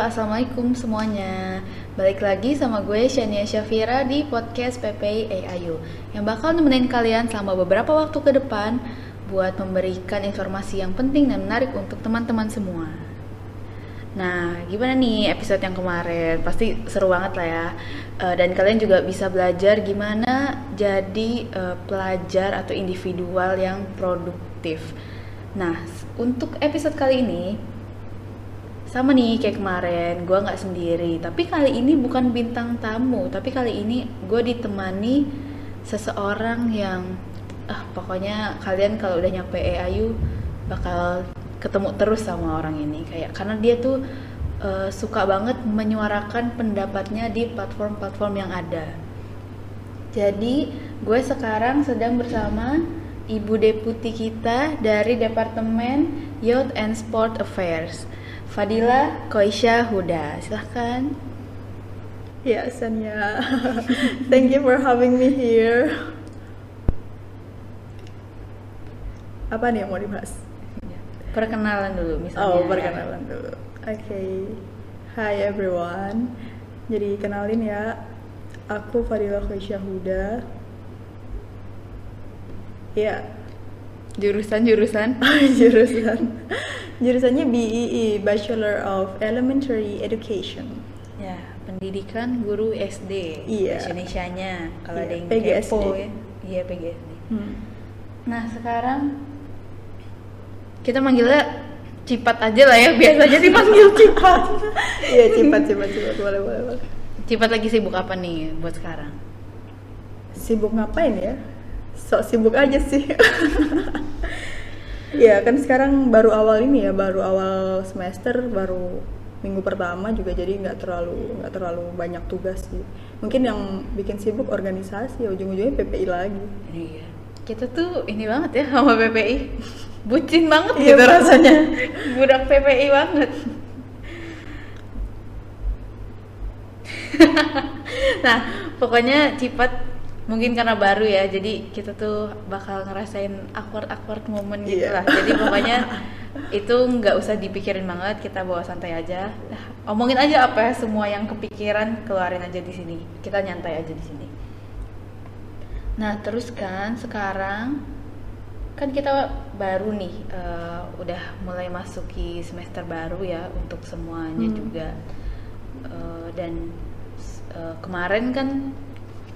Assalamualaikum semuanya. Balik lagi sama gue Shania Shafira di podcast PPAIU yang bakal nemenin kalian selama beberapa waktu ke depan buat memberikan informasi yang penting dan menarik untuk teman-teman semua. Nah, gimana nih episode yang kemarin? Pasti seru banget lah ya. Dan kalian juga bisa belajar gimana jadi pelajar atau individual yang produktif. Nah, untuk episode kali ini sama nih kayak kemarin, gue gak sendiri. Tapi kali ini bukan bintang tamu, tapi kali ini gue ditemani seseorang yang pokoknya kalian kalau udah nyampe PPAIU bakal ketemu terus sama orang ini, kayak karena dia tuh suka banget menyuarakan pendapatnya di platform-platform yang ada. Jadi gue sekarang sedang bersama Ibu Deputi kita dari Departemen Youth and Sport Affairs, Fadhila Khaisyah Huda, silahkan. Ya, Sanya, thank you for having me here. Apa nih yang mau dibahas? Perkenalan dulu misalnya. Oh, perkenalan dulu. Okay. Hi everyone. Jadi kenalin ya, aku Fadhila Khaisyah Huda. Ya. Jurusan? Jurusannya B.E.I., Bachelor of Elementary Education. Ya, pendidikan guru SD. Iya. Indonesia-nya kalau ada yang PGSD. Iya, PGSD. Nah, sekarang kita manggilnya Cipat aja lah ya, biasanya dipanggil Cipat. Iya, Cipat, boleh. Cipat lagi sibuk apa nih buat sekarang? Sibuk ngapain ya? Sok sibuk aja sih. Ya kan sekarang baru awal semester, baru minggu pertama juga, jadi nggak terlalu banyak tugas sih. Mungkin yang bikin sibuk organisasi, ujung-ujungnya PPI lagi. Iya. Kita tuh ini banget ya sama PPI, bucin banget gitu rasanya, budak PPI banget. Nah, pokoknya Cipat mungkin karena baru ya, jadi kita tuh bakal ngerasain awkward moment gitu lah. Jadi pokoknya itu nggak usah dipikirin banget, kita bawa santai aja. Nah, omongin aja apa ya, semua yang kepikiran keluarin aja di sini. Kita nyantai aja di sini. Nah, terus kan sekarang kan kita baru nih udah mulai masuki semester baru ya untuk semuanya juga. Dan kemarin kan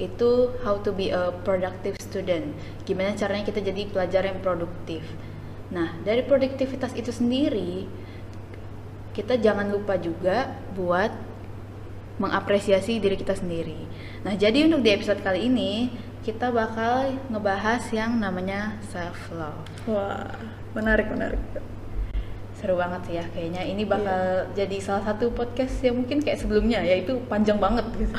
itu how to be a productive student, gimana caranya kita jadi pelajar yang produktif. Nah, dari produktivitas itu sendiri kita jangan lupa juga buat mengapresiasi diri kita sendiri. Nah, jadi untuk di episode kali ini kita bakal ngebahas yang namanya self love. Wah, menarik. Seru banget sih ya, kayaknya ini bakal jadi salah satu podcast yang mungkin kayak sebelumnya, yaitu panjang banget gitu.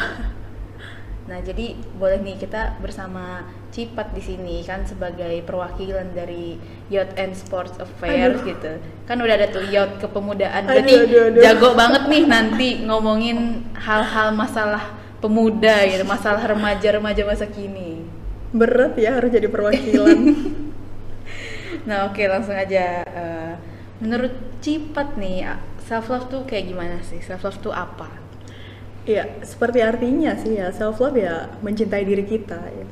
Nah, jadi boleh nih kita bersama Cipat di sini kan sebagai perwakilan dari Youth and Sports Affairs gitu. Kan udah ada tuh Youth kepemudaan. Berarti jago banget nih nanti ngomongin hal-hal masalah pemuda gitu, masalah remaja masa kini. Berat ya harus jadi perwakilan. Nah, oke, langsung aja. Menurut Cipat nih, self love tuh kayak gimana sih? Self love tuh apa? Ya, seperti artinya sih ya, self love ya mencintai diri kita ya.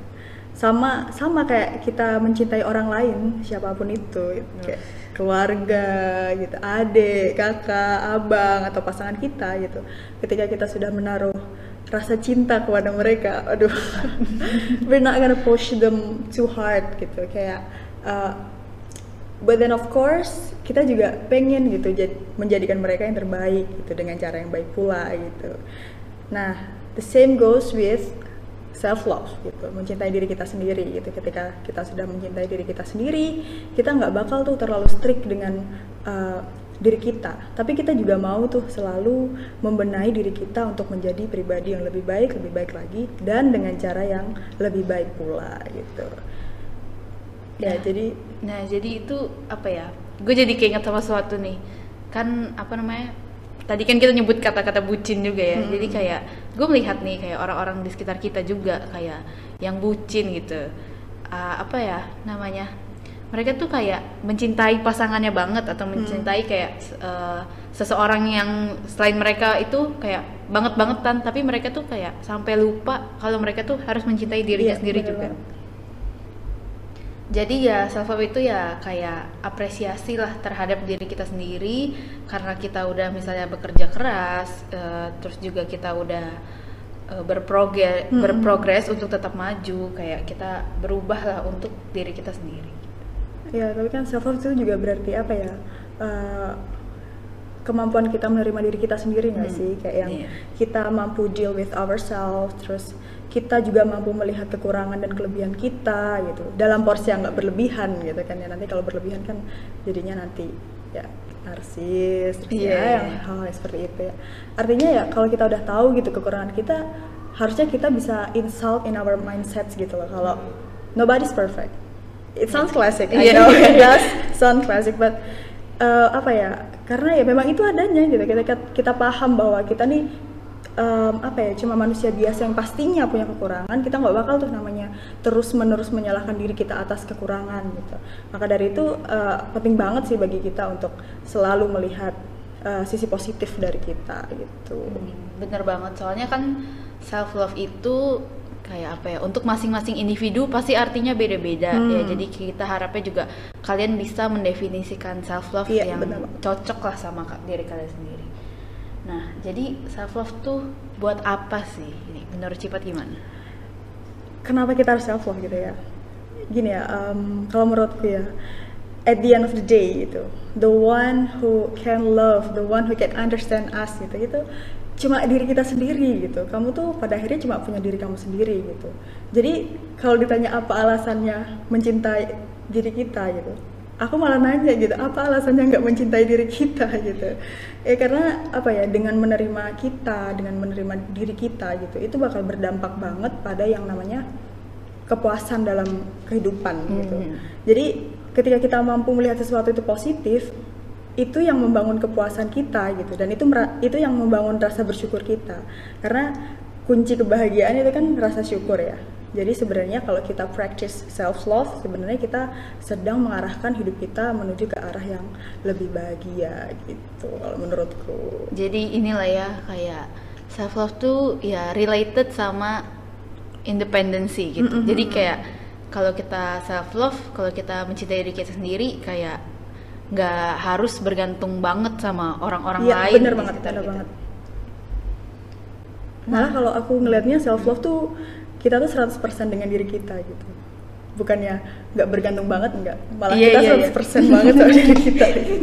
Sama kayak kita mencintai orang lain, siapapun itu, kayak keluarga gitu, adik, kakak, abang atau pasangan kita gitu. Ketika kita sudah menaruh rasa cinta kepada mereka, we're not gonna push them too hard gitu, kayak but then of course kita juga pengen gitu menjadikan mereka yang terbaik gitu dengan cara yang baik pula gitu. Nah, the same goes with self love gitu, mencintai diri kita sendiri gitu. Ketika kita sudah mencintai diri kita sendiri, kita nggak bakal tuh terlalu strict dengan diri kita, tapi kita juga mau tuh selalu membenahi diri kita untuk menjadi pribadi yang lebih baik lagi, dan dengan cara yang lebih baik pula gitu. Ya, jadi itu apa ya? Gue jadi keinget sama sesuatu nih. Kan apa namanya? tadi kan kita nyebut kata-kata bucin juga ya. Jadi kayak gue melihat nih kayak orang-orang di sekitar kita juga kayak yang bucin gitu. Apa ya namanya? Mereka tuh kayak mencintai pasangannya banget atau mencintai kayak seseorang yang selain mereka itu kayak banget-bangetan, tapi mereka tuh kayak sampai lupa kalau mereka tuh harus mencintai dirinya sendiri juga. Jadi ya self love itu ya kayak apresiasi lah terhadap diri kita sendiri, karena kita udah misalnya bekerja keras, terus juga kita udah berprogres untuk tetap maju, kayak kita berubah lah untuk diri kita sendiri. Ya tapi kan self love itu juga berarti apa ya, kemampuan kita menerima diri kita sendiri nggak sih, kayak yang kita mampu deal with ourselves, terus kita juga mampu melihat kekurangan dan kelebihan kita gitu dalam porsi yang nggak berlebihan gitu kan ya, nanti kalau berlebihan kan jadinya nanti ya narsis, ya hal-hal seperti itu ya. Artinya ya kalau kita udah tahu gitu kekurangan kita, harusnya kita bisa insult in our mindsets gitu loh. Kalau nobody's perfect, it sounds classic, I know it does sound classic, but apa ya, karena ya memang itu adanya gitu. Kita paham bahwa kita nih apa ya, cuma manusia biasa yang pastinya punya kekurangan. Kita nggak bakal tuh namanya terus-menerus menyalahkan diri kita atas kekurangan gitu. Maka dari itu penting banget sih bagi kita untuk selalu melihat sisi positif dari kita gitu. Bener banget, soalnya kan self love itu kayak apa ya, untuk masing-masing individu pasti artinya beda-beda ya. Jadi kita harapnya juga kalian bisa mendefinisikan self love yang cocok lah sama diri kalian sendiri. Nah, jadi self love tuh buat apa sih? Menurut Cipat gimana? Kenapa kita harus self love gitu ya? Gini ya, kalau menurutku ya, at the end of the day gitu, the one who can love, the one who can understand us gitu cuma diri kita sendiri gitu. Kamu tuh pada akhirnya cuma punya diri kamu sendiri gitu. Jadi kalau ditanya apa alasannya mencintai diri kita gitu, aku malah nanya gitu, apa alasannya nggak mencintai diri kita gitu? Ya karena apa ya, dengan menerima kita, dengan menerima diri kita gitu, itu bakal berdampak banget pada yang namanya kepuasan dalam kehidupan gitu. Jadi ketika kita mampu melihat sesuatu itu positif, itu yang membangun kepuasan kita gitu, dan itu yang membangun rasa bersyukur kita. Karena kunci kebahagiaan itu kan rasa syukur ya. Jadi sebenarnya kalau kita practice self love, sebenarnya kita sedang mengarahkan hidup kita menuju ke arah yang lebih bahagia gitu kalau menurutku. Jadi inilah ya, kayak self love tuh ya related sama independensi gitu. Jadi kayak kalau kita self love, kalau kita mencintai diri kita sendiri, kayak nggak harus bergantung banget sama orang-orang lain. Bener banget, bener banget. Malah kalau aku ngelihatnya self love tuh kita tuh 100% dengan diri kita gitu. Bukannya nggak bergantung banget, enggak, malah kita 100% banget sama diri kita gitu.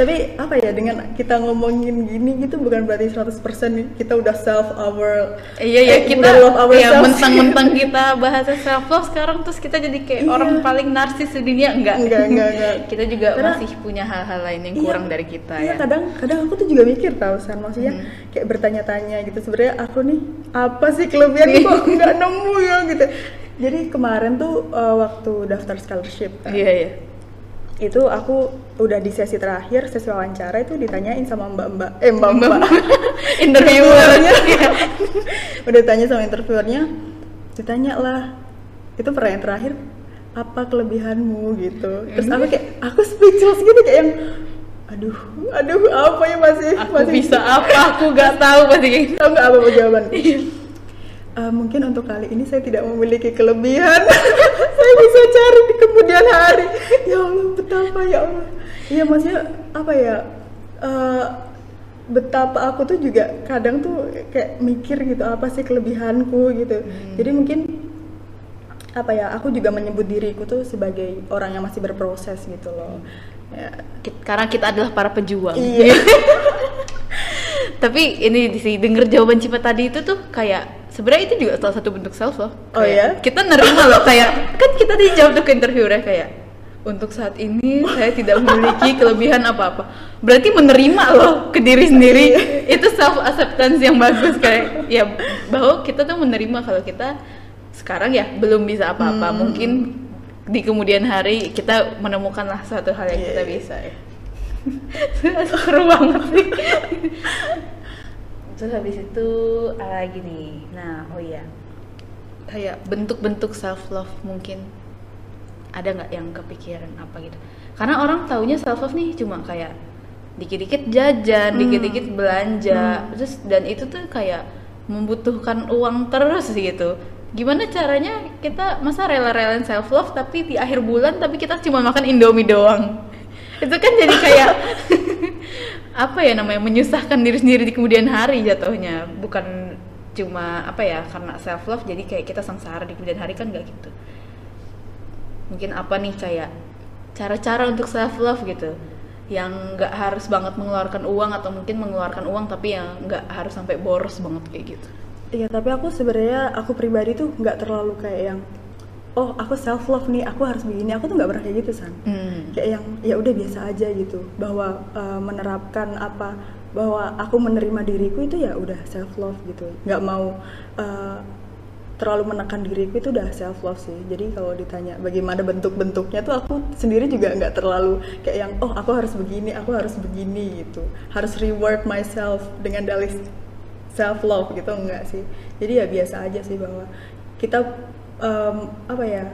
Tapi apa ya, dengan kita ngomongin gini gitu bukan berarti 100% kita udah self our kita love ourselves. Mentang-mentang kita bahasa self love sekarang terus kita jadi kayak orang paling narsis di dunia, enggak. Kita juga masih punya hal-hal lain yang kurang dari kita ya. Kadang aku tuh juga mikir tau, San, maksudnya kayak bertanya-tanya gitu, sebenarnya aku nih apa sih kelebihan kok nggak nemu ya gitu. Jadi kemarin tuh waktu daftar scholarship kan, itu aku udah di sesi terakhir, sesi wawancara itu ditanyain sama mbak-mbak, interviewernya, udah ditanya sama interviewernya, ditanya lah, itu pertanyaan terakhir, apa kelebihanmu gitu. Terus aku kayak, aku speechless gitu, kayak yang aduh apa ya, masih bisa apa, aku gak tahu pasti kayak gitu. Tau gak apa jawaban? Mungkin untuk kali ini saya tidak memiliki kelebihan. Saya bisa cari di kemudian hari. Ya Allah, betapa ya Allah. Iya, maksudnya apa ya? Betapa aku tuh juga kadang tuh kayak mikir gitu, apa sih kelebihanku gitu. Jadi mungkin apa ya? Aku juga menyebut diriku tuh sebagai orang yang masih berproses gitu loh. Ya. Karena kita adalah para pejuang. Iya. Tapi ini sih, denger jawaban Cipat tadi itu tuh kayak sebenarnya itu juga salah satu bentuk self love. Oh ya? Kita nerima loh, kayak kan kita dijawab tuh ke interviewernya kayak untuk saat ini saya tidak memiliki kelebihan apa-apa. Berarti menerima loh ke diri sendiri. Itu self acceptance yang bagus, kayak ya bahwa kita tuh menerima kalau kita sekarang ya belum bisa apa-apa. Mungkin di kemudian hari kita menemukanlah suatu hal yang kita bisa. Seru banget sih. Terus habis itu lagi nih. Nah, oh iya, kayak bentuk-bentuk self love mungkin ada nggak yang kepikiran apa gitu? Karena orang taunya self love nih cuma kayak dikit-dikit jajan, dikit-dikit belanja, terus dan itu tuh kayak membutuhkan uang terus gitu. Gimana caranya kita masa rela-relain self love tapi di akhir bulan tapi kita cuma makan Indomie doang? Itu kan jadi kayak apa ya namanya, menyusahkan diri sendiri di kemudian hari jatuhnya. Bukan cuma apa ya, karena self love jadi kayak kita sengsara di kemudian hari, kan nggak gitu. Mungkin apa nih kayak cara-cara untuk self love gitu yang nggak harus banget mengeluarkan uang, atau mungkin mengeluarkan uang tapi yang nggak harus sampai boros banget kayak gitu. Iya, tapi aku sebenarnya, aku pribadi tuh nggak terlalu kayak yang oh aku self love nih, aku harus begini. Aku tuh nggak pernah kayak gitu, San. Kayak yang ya udah biasa aja gitu, bahwa menerapkan apa, bahwa aku menerima diriku itu ya udah self love gitu. Nggak mau terlalu menekan diriku itu udah self love sih. Jadi kalau ditanya bagaimana bentuk-bentuknya tuh aku sendiri juga nggak terlalu kayak yang oh aku harus begini gitu, harus reward myself dengan dalih self love gitu, enggak sih. Jadi ya biasa aja sih, bahwa kita apa ya,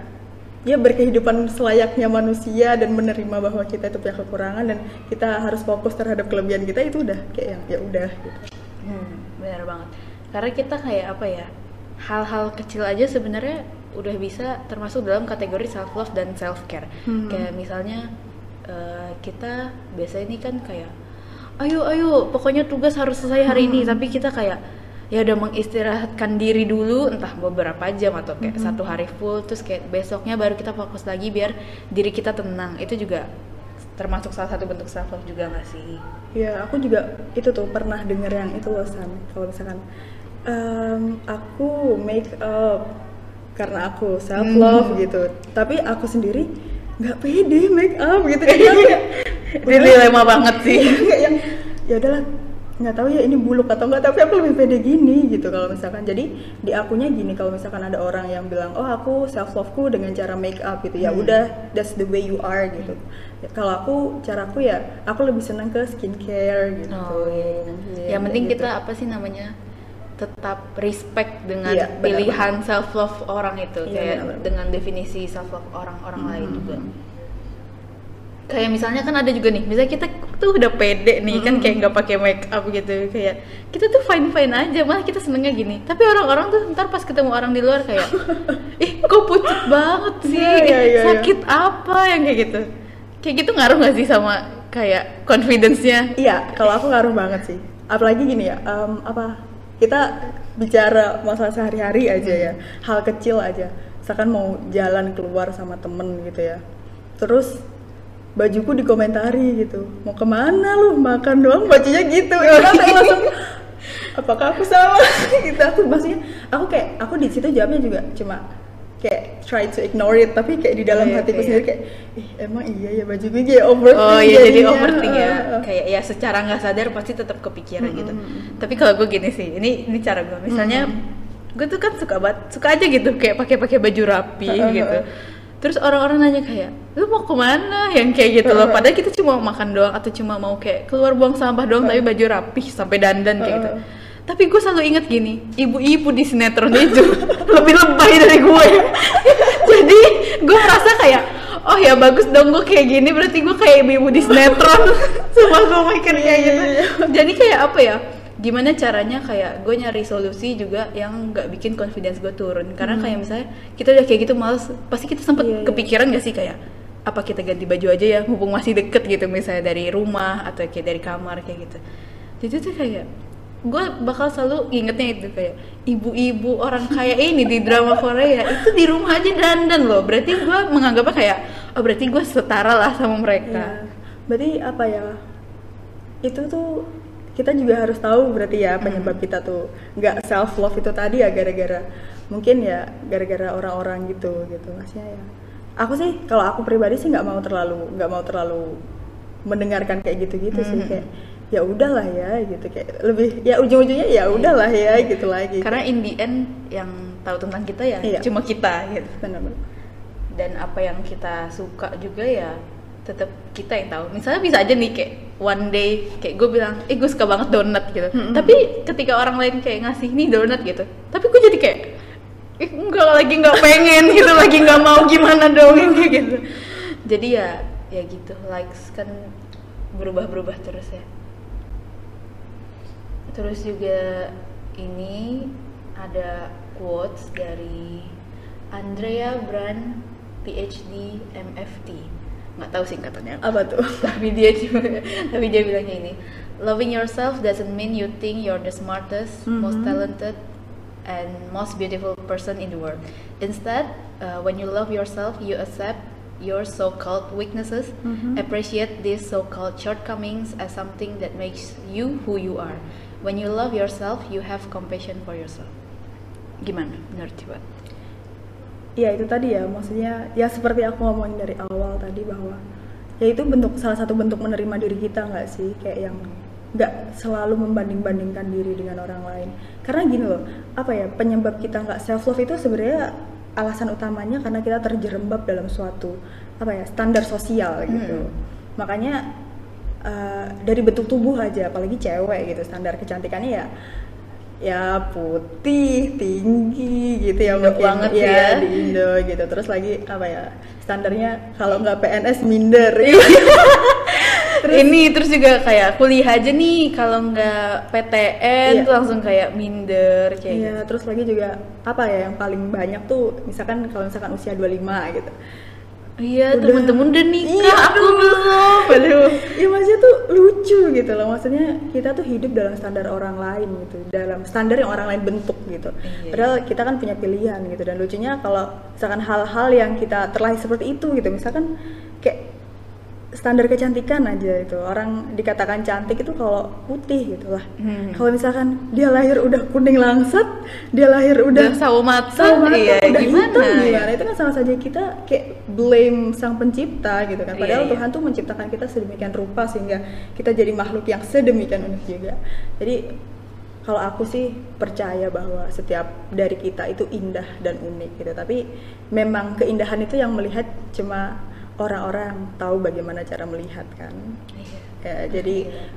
ya berkehidupan selayaknya manusia dan menerima bahwa kita itu punya kekurangan dan kita harus fokus terhadap kelebihan kita, itu udah kayak ya udah gitu. Benar banget. Karena kita kayak apa ya, hal-hal kecil aja sebenarnya udah bisa termasuk dalam kategori self love dan self care. Kayak misalnya kita biasa ini kan kayak ayo pokoknya tugas harus selesai hari ini, tapi kita kayak ya udah mengistirahatkan diri dulu entah beberapa jam atau kayak satu hari full, terus kayak besoknya baru kita fokus lagi biar diri kita tenang. Itu juga termasuk salah satu bentuk self love juga nggak sih? Ya, aku juga itu tuh pernah denger yang itu loh, San. Kalau misalkan aku make up karena aku self love gitu, tapi aku sendiri nggak pede make up gitu. Ini dilema banget sih. Yang ya udahlah, nggak tahu ya ini buluk atau nggak, tapi aku lebih pede gini gitu. Kalau misalkan, jadi di akunya gini, kalau misalkan ada orang yang bilang oh aku self loveku dengan cara make up gitu, ya udah that's the way you are gitu. Kalau aku, caraku ya aku lebih senang ke skincare gitu. Yang penting gitu, kita apa sih namanya, tetap respect dengan pilihan self love orang itu, kayak dengan definisi self love orang-orang lain juga. Kayak misalnya kan ada juga nih, misalnya kita tuh udah pede nih kan, kayak nggak pakai make up gitu, kayak kita tuh fine aja, malah kita senengnya gini. Tapi orang-orang tuh ntar pas ketemu orang di luar kayak ih kok pucet banget sih, sakit apa, yang kayak gitu. Kayak gitu ngaruh nggak sih sama kayak confidence-nya? Iya, kalau aku ngaruh banget sih. Apalagi gini ya, apa, kita bicara masalah sehari-hari aja ya, hal kecil aja. Misalkan mau jalan keluar sama temen gitu ya, terus bajuku dikomentari gitu, mau kemana lu, makan doang bajunya gitu. Orang kayak langsung, apakah aku salah gitu. Aku maksudnya, aku kayak, aku di situ jawabnya juga cuma kayak try to ignore it, tapi kayak di dalam hatiku sendiri kayak ih emang iya ya baju gue kayak overthinking. Oh iya, jadi overthinking ya, kayak ya secara nggak sadar pasti tetap kepikiran gitu. Tapi kalau gue gini sih, ini cara gue, misalnya gue tuh kan suka aja gitu kayak pakai baju rapi gitu. Terus orang-orang nanya kayak, lu mau kemana? Yang kayak gitu loh. Padahal kita cuma makan doang atau cuma mau kayak keluar buang sampah doang, tapi baju rapih sampai dandan kayak gitu. Tapi gue selalu inget gini, ibu-ibu di sinetron itu lebih lebay dari gue. Jadi gue merasa kayak, oh ya bagus dong gue kayak gini, berarti gue kayak ibu-ibu di sinetron. Sumpah gue mikirnya gitu. Jadi kayak apa ya, gimana caranya kayak gue nyari solusi juga yang nggak bikin confidence gue turun. Karena kayak misalnya kita udah kayak gitu males, pasti kita sempet kepikiran nggak sih kayak apa kita ganti baju aja ya mumpung masih deket gitu, misalnya dari rumah atau kayak dari kamar kayak gitu. Jadi tuh kayak gue bakal selalu ingetnya itu, kayak ibu-ibu orang kaya ini di drama Korea itu di rumah aja dandan loh. Berarti gue menganggapnya kayak oh berarti gue setara lah sama mereka. Berarti apa ya, itu tuh kita juga harus tahu berarti ya penyebab kita tuh nggak self love itu tadi ya gara-gara mungkin ya gara-gara orang-orang gitu maksudnya ya. Aku sih kalau aku pribadi sih nggak mau terlalu mendengarkan kayak gitu-gitu sih, kayak ya udahlah ya gitu, kayak lebih ya ujung-ujungnya ya udahlah ya gitu lagi. Karena in the end yang tahu tentang kita ya cuma kita gitu. Benar-benar. Dan apa yang kita suka juga ya tetap kita yang tahu. Misalnya bisa aja nih kayak one day kayak gue bilang, gue suka banget donat gitu. Tapi ketika orang lain kayak ngasih nih donat gitu, tapi gue jadi kayak enggak, lagi nggak pengen gitu, lagi nggak mau gimana dong gitu. Jadi ya gitu, likes kan berubah-berubah terus ya. Terus juga ini ada quotes dari Andrea Brand, PhD, MFT. Nggak tahu singkatannya apa tuh, tapi dia bilangnya ini, loving yourself doesn't mean you think you're the smartest, most talented, and most beautiful person in the world. Instead, when you love yourself, you accept your so-called weaknesses, appreciate these so-called shortcomings as something that makes you who you are. When you love yourself, you have compassion for yourself. Gimana menurut Cipat? Ya itu tadi ya, maksudnya ya seperti aku ngomongin dari awal tadi bahwa ya itu bentuk, salah satu bentuk menerima diri kita nggak sih, kayak yang nggak selalu membanding-bandingkan diri dengan orang lain. Karena gini loh, penyebab kita nggak self love itu sebenarnya alasan utamanya karena kita terjerembab dalam suatu standar sosial gitu. Makanya dari bentuk tubuh aja, apalagi cewek gitu, standar kecantikannya ya putih, tinggi gitu ya, mungkin ya di Indo gitu. Terus lagi standarnya kalau nggak PNS minder. Terus juga kayak kuliah aja nih, kalau nggak PTN tuh langsung kayak minder kayak gitu. Terus lagi juga yang paling banyak tuh misalkan kalau usia 25 gitu. Iya, temen-temen udah nikah, aku belum. Aduh, ya maksudnya tuh lucu gitu loh. Maksudnya kita tuh hidup dalam standar orang lain gitu, dalam standar yang orang lain bentuk gitu. Padahal kita kan punya pilihan gitu. Dan lucunya kalau misalkan hal-hal yang kita terlahir seperti itu gitu, misalkan kayak standar kecantikan aja itu, orang dikatakan cantik itu kalau putih gitu lah. Kalau misalkan dia lahir udah kuning langsat, dia lahir udah sawo matang, udah gimana itu kan sama saja kita kayak blame sang pencipta gitu kan. Padahal Tuhan tuh menciptakan kita sedemikian rupa sehingga kita jadi makhluk yang sedemikian unik juga. Jadi kalau aku sih percaya bahwa setiap dari kita itu indah dan unik gitu, tapi memang keindahan itu yang melihat cuma orang-orang tahu bagaimana cara melihat kan.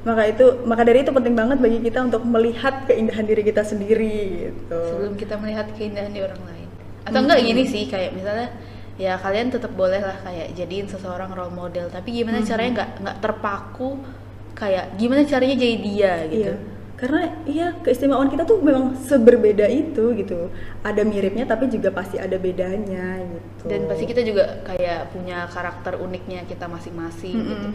Maka dari itu penting banget bagi kita untuk melihat keindahan diri kita sendiri gitu. Sebelum kita melihat keindahan di orang lain. Atau enggak gini sih, kayak misalnya ya kalian tetap boleh lah kayak jadiin seseorang role model, tapi gimana caranya enggak terpaku kayak gimana caranya jadi dia gitu. Karena keistimewaan kita tuh memang seberbeda itu gitu. Ada miripnya tapi juga pasti ada bedanya gitu. Dan pasti kita juga kayak punya karakter uniknya kita masing-masing gitu.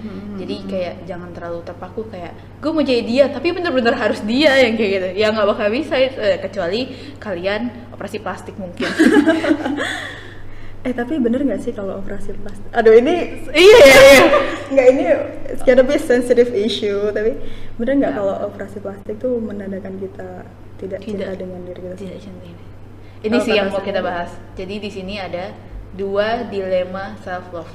Jadi kayak jangan terlalu terpaku kayak gue mau jadi dia tapi bener-bener harus dia yang kayak gitu. Ya nggak bakal bisa kecuali kalian operasi plastik mungkin. Tapi bener nggak sih kalau operasi plastik? Aduh ini nggak, ini secara lebih sensitive issue, tapi bener nggak kalau operasi plastik tuh menandakan kita tidak cinta dengan diri kita sendiri? Tidak cinta ini sih yang mau kita bahas. Jadi di sini ada dua dilema self love.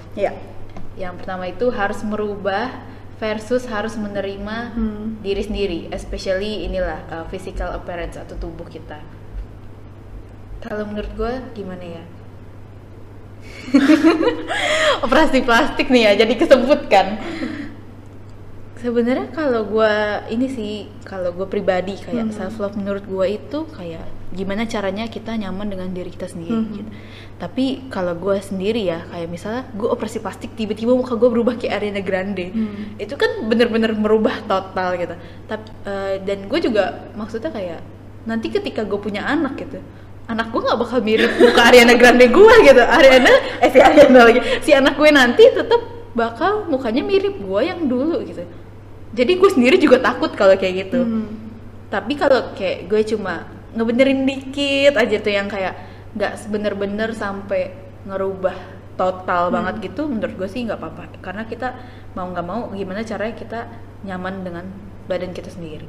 Yang pertama itu harus merubah versus harus menerima diri sendiri, especially inilah physical appearance atau tubuh kita. Kalau menurut gue gimana ya? Operasi plastik nih ya, jadi kesebutkan. Sebenarnya kalau gue ini sih, kalau gue pribadi kayak self love menurut gue itu kayak gimana caranya kita nyaman dengan diri kita sendiri. Gitu. Tapi kalau gue sendiri ya, kayak misalnya gue operasi plastik tiba-tiba muka gue berubah kayak Ariana Grande, itu kan bener-bener merubah total gitu. Tapi dan gue juga maksudnya kayak nanti ketika gue punya anak gitu, anak gue nggak bakal mirip muka Ariana Grande gue gitu. Si anak gue nanti tetap bakal mukanya mirip gue yang dulu gitu. Jadi gue sendiri juga takut kalau kayak gitu. Tapi kalau kayak gue cuma ngebenerin dikit aja tuh yang kayak nggak bener-bener sampai ngerubah total banget gitu, menurut gue sih nggak apa-apa. Karena kita mau nggak mau gimana caranya kita nyaman dengan badan kita sendiri.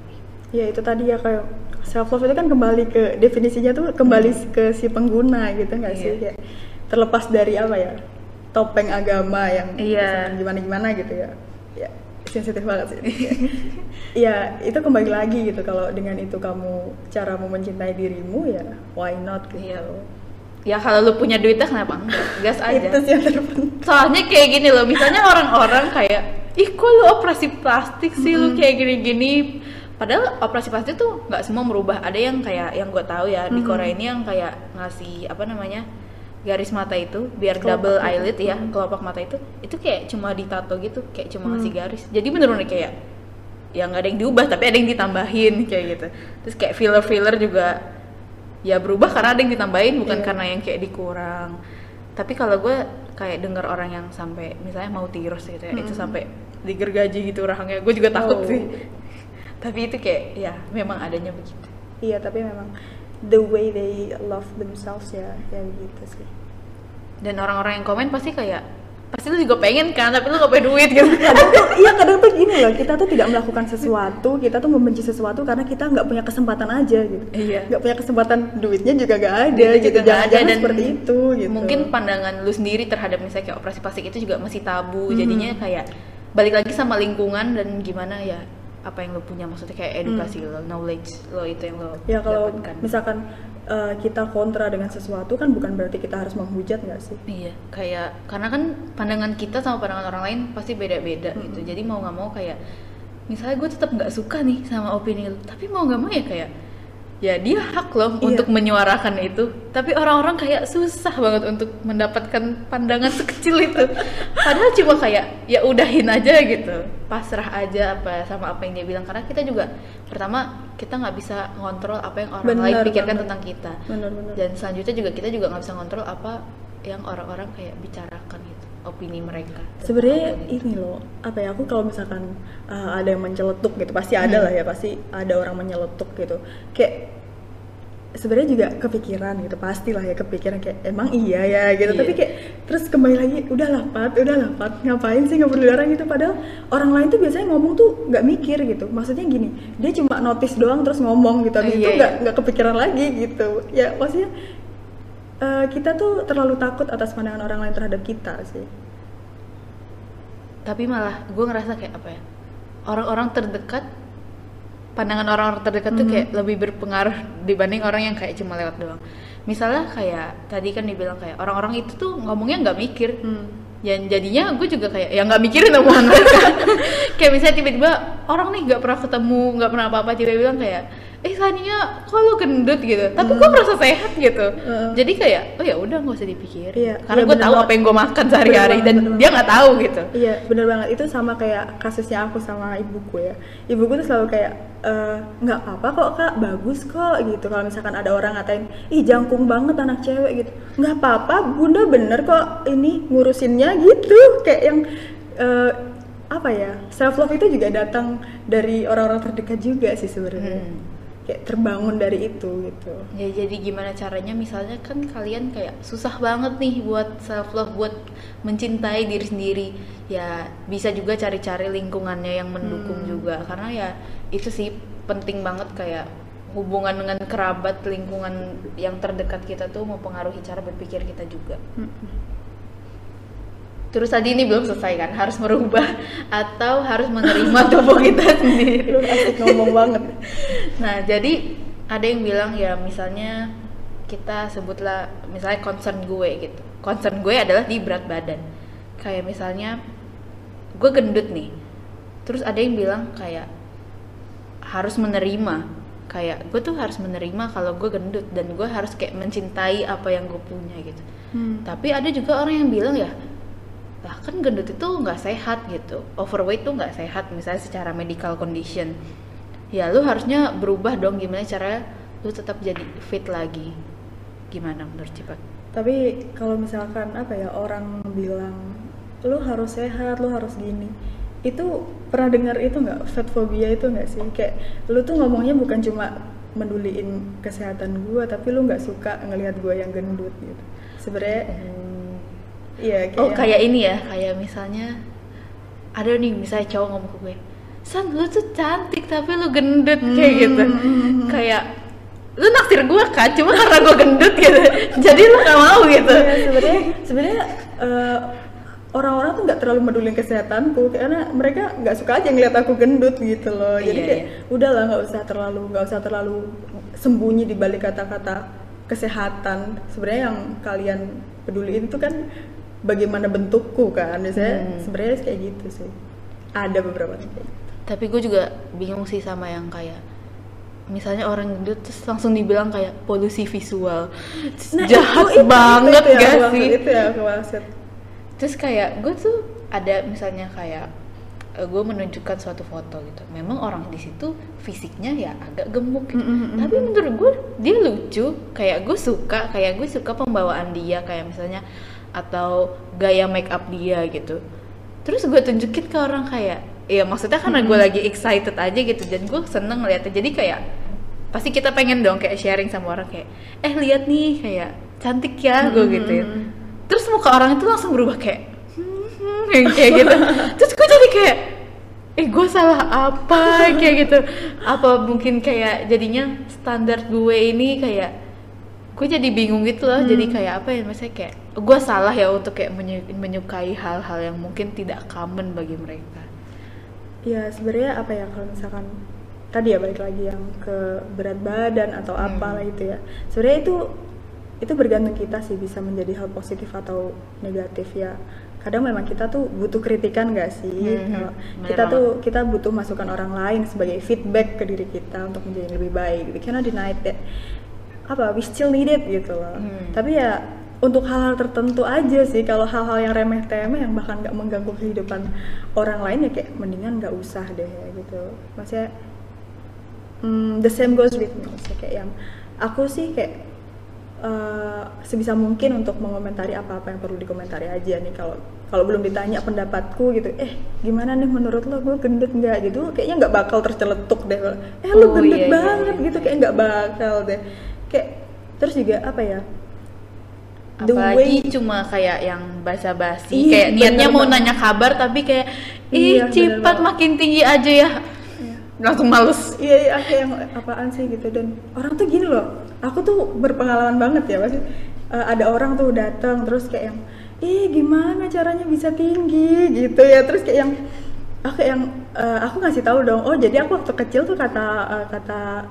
Ya itu tadi ya, kayak self love itu kan kembali ke definisinya tuh kembali ke si pengguna gitu nggak sih, kayak terlepas dari topeng agama yang gimana-gimana gitu ya. Sensitif banget sih. Itu kembali lagi gitu, kalau dengan itu kamu caramu mencintai dirimu ya why not gitu. Ya kalau lu punya duitnya kenapa enggak? Gas aja. Itu sih yang terpenting. Soalnya kayak gini loh, misalnya orang-orang kayak, ih kok lu operasi plastik sih, lu kayak gini-gini. Padahal operasi plastik tuh nggak semua merubah. Ada yang kayak, yang gue tahu ya di Korea ini yang kayak ngasih apa namanya garis mata itu biar kelopak double eyelid ya, kelopak mata itu kayak cuma ditato gitu, kayak cuma ngasih garis. Jadi bener-bener kayak ya nggak ada yang diubah tapi ada yang ditambahin kayak gitu. Terus kayak filler juga ya berubah karena ada yang ditambahin, bukan karena yang kayak dikurang. Tapi kalau gue kayak denger orang yang sampai misalnya mau tirus gitu ya, itu sampai digergaji gitu rahangnya, gue juga takut sih. Tapi itu kayak ya memang adanya begitu. Iya, tapi memang the way they love themselves ya begitu sih. Dan orang-orang yang komen pasti kayak, pasti lu juga pengen kan, tapi lu gak punya duit gitu. Kadang tuh gini loh, kita tuh tidak melakukan sesuatu, kita tuh membenci sesuatu karena kita gak punya kesempatan aja gitu. Iya. Gak punya kesempatan, duitnya juga gak ada gitu, jangan-jangan seperti itu gitu. Mungkin pandangan lu sendiri terhadap misalnya kayak operasi plastik itu juga masih tabu, jadinya kayak balik lagi sama lingkungan dan gimana ya apa yang lo punya, maksudnya kayak edukasi lo, knowledge lo itu yang lo ya kalau dapatkan. Misalkan kita kontra dengan sesuatu kan bukan berarti kita harus menghujat nggak sih? Iya, kayak karena kan pandangan kita sama pandangan orang lain pasti beda-beda gitu. Jadi mau nggak mau kayak misalnya gue tetap nggak suka nih sama opini lo, tapi mau nggak mau ya kayak ya dia hak lo untuk menyuarakan itu. Tapi orang-orang kayak susah banget untuk mendapatkan pandangan sekecil itu. Padahal cuma kayak ya udahin aja gitu, pasrah aja apa sama apa yang dia bilang. Karena kita juga pertama kita nggak bisa ngontrol apa yang orang lain pikirkan tentang kita. Bener. Dan selanjutnya juga kita juga nggak bisa ngontrol apa yang orang-orang kayak bicarakan gitu, opini mereka. Sebenarnya ini loh, apa ya, aku kalau misalkan ada yang menyeletuk gitu, pasti ada lah ya, pasti ada orang menyeletuk gitu. Kayak sebenarnya juga kepikiran gitu, pastilah ya kepikiran kayak emang iya ya gitu. Tapi kayak terus kembali lagi, udah lah Pat, ngapain sih nggak perlu larang gitu. Padahal orang lain tuh biasanya ngomong tuh nggak mikir gitu, maksudnya gini, dia cuma notice doang terus ngomong gitu, abis itu nggak kepikiran lagi gitu. Ya maksudnya kita tuh terlalu takut atas pandangan orang lain terhadap kita sih. Tapi malah gue ngerasa kayak apa ya, orang-orang terdekat, pandangan orang-orang terdekat tuh kayak lebih berpengaruh dibanding orang yang kayak cuma lewat doang. Misalnya kayak tadi kan dibilang kayak orang-orang itu tuh ngomongnya nggak mikir. Dan jadinya gue juga kayak ya nggak mikirin omongan mereka. Kayak misalnya tiba-tiba orang nih nggak pernah ketemu, nggak pernah apa-apa, tiba-tiba bilang kayak Shania kok lo gendut gitu, tapi kok merasa sehat gitu. Jadi kayak oh ya udah nggak usah dipikirin. Karena gue tahu apa yang gue makan sehari-hari dan dia nggak tahu gitu. Iya benar banget, itu sama kayak kasusnya aku sama ibuku ya. Ibuku tuh selalu kayak nggak apa-apa kok kak, bagus kok gitu. Kalau misalkan ada orang ngatain ih jangkung banget anak cewek gitu, nggak apa-apa bunda bener kok ini ngurusinnya gitu. Kayak yang apa ya, self love itu juga datang dari orang-orang terdekat juga sih sebenarnya. Kayak terbangun dari itu gitu. Ya jadi gimana caranya, misalnya kan kalian kayak susah banget nih buat self love, buat mencintai diri sendiri. Ya bisa juga cari-cari lingkungannya yang mendukung juga. Karena ya itu sih penting banget, kayak hubungan dengan kerabat, lingkungan yang terdekat kita tuh mempengaruhi cara berpikir kita juga. Terus tadi ini belum selesai kan, harus merubah atau harus menerima tubuh kita sendiri. Lu asik ngomong banget. Nah jadi ada yang bilang ya misalnya kita sebutlah misalnya concern gue gitu. Concern gue adalah di berat badan. Kayak misalnya gue gendut nih. Terus ada yang bilang kayak harus menerima. Kayak gue tuh harus menerima kalau gue gendut dan gue harus kayak mencintai apa yang gue punya gitu. Tapi ada juga orang yang bilang ya, lah kan gendut itu nggak sehat gitu, overweight tuh nggak sehat misalnya secara medical condition. Ya lu harusnya berubah dong, gimana caranya lu tetap jadi fit lagi. Gimana menurut Cipat? Tapi kalau misalkan apa ya, orang bilang lu harus sehat, lu harus gini, itu pernah dengar itu nggak, fatphobia itu nggak sih? Kayak lu tuh ngomongnya bukan cuma menduliin kesehatan gua, tapi lu nggak suka ngelihat gua yang gendut gitu sebenarnya. Iya, kayak kayak ini ya, kayak misalnya ada nih misalnya cowok ngomong ke gue, San lu tuh cantik tapi lu gendut, kayak gitu. Kayak lu naksir gue kan, cuma karena gue gendut gitu, jadi lu gak mau gitu. Ya, sebenarnya orang-orang tuh nggak terlalu peduli kesehatanku karena mereka nggak suka aja ngeliat aku gendut gitu loh. Jadi kayak udahlah nggak usah terlalu sembunyi di balik kata-kata kesehatan sebenarnya yang kalian peduliin itu kan bagaimana bentukku kan, biasanya sebenarnya kayak gitu sih, ada beberapa kayak gitu. Tapi gue juga bingung sih sama yang kayak misalnya orang gendut terus langsung dibilang kayak polusi visual, nah, jahat itu, banget itu ya, gak sih? Itu ya, terus kayak gue tuh ada misalnya kayak gue menunjukkan suatu foto gitu, memang orang di situ fisiknya ya agak gemuk gitu. Tapi menurut gue dia lucu, kayak gue suka, pembawaan dia kayak misalnya atau gaya make up dia gitu. Terus gue tunjukin ke orang kayak, ya maksudnya karena gue lagi excited aja gitu dan gue seneng ngeliatnya, jadi kayak pasti kita pengen dong kayak sharing sama orang kayak, eh lihat nih kayak cantik ya gue gituin. Terus muka orang itu langsung berubah kayak kayak gitu. Terus gue jadi kayak, gue salah apa kayak gitu, apa mungkin kayak jadinya standar gue ini kayak gue jadi bingung gitu loh. Jadi kayak apa ya, misalnya kayak gue salah ya untuk kayak menyukai hal-hal yang mungkin tidak common bagi mereka. Ya sebenarnya apa ya, kalau misalkan tadi ya balik lagi yang ke berat badan atau apalah gitu ya, sebenarnya itu bergantung kita sih bisa menjadi hal positif atau negatif ya. Kadang memang kita tuh butuh kritikan gak sih, kalau kita butuh masukan orang lain sebagai feedback ke diri kita untuk menjadi lebih baik. We cannot deny that, we still need it gitu loh. Tapi ya untuk hal-hal tertentu aja sih, kalau hal-hal yang remeh-temeh yang bahkan gak mengganggu kehidupan orang lain ya kayak mendingan gak usah deh ya, gitu. Maksudnya the same goes with me, maksudnya kayak yang aku sih kayak sebisa mungkin untuk mengomentari apa-apa yang perlu dikomentari aja nih. Kalau belum ditanya pendapatku gitu, gimana nih menurut lo, gue gendut gak gitu, kayaknya gak bakal terceletuk deh, lo gendut banget gitu, kayak gak bakal deh. Kayak terus juga apa ya, apalagi cuma kayak yang basa-basi, kayak niatnya mau nanya kabar tapi kayak Cipat makin tinggi aja ya, langsung males. Iya, kayak apaan sih gitu. Dan orang tuh gini loh, aku tuh berpengalaman banget ya, pasti ada orang tuh datang terus kayak yang gimana caranya bisa tinggi gitu ya, terus kayak yang aku ngasih tahu dong, oh jadi aku waktu kecil tuh kata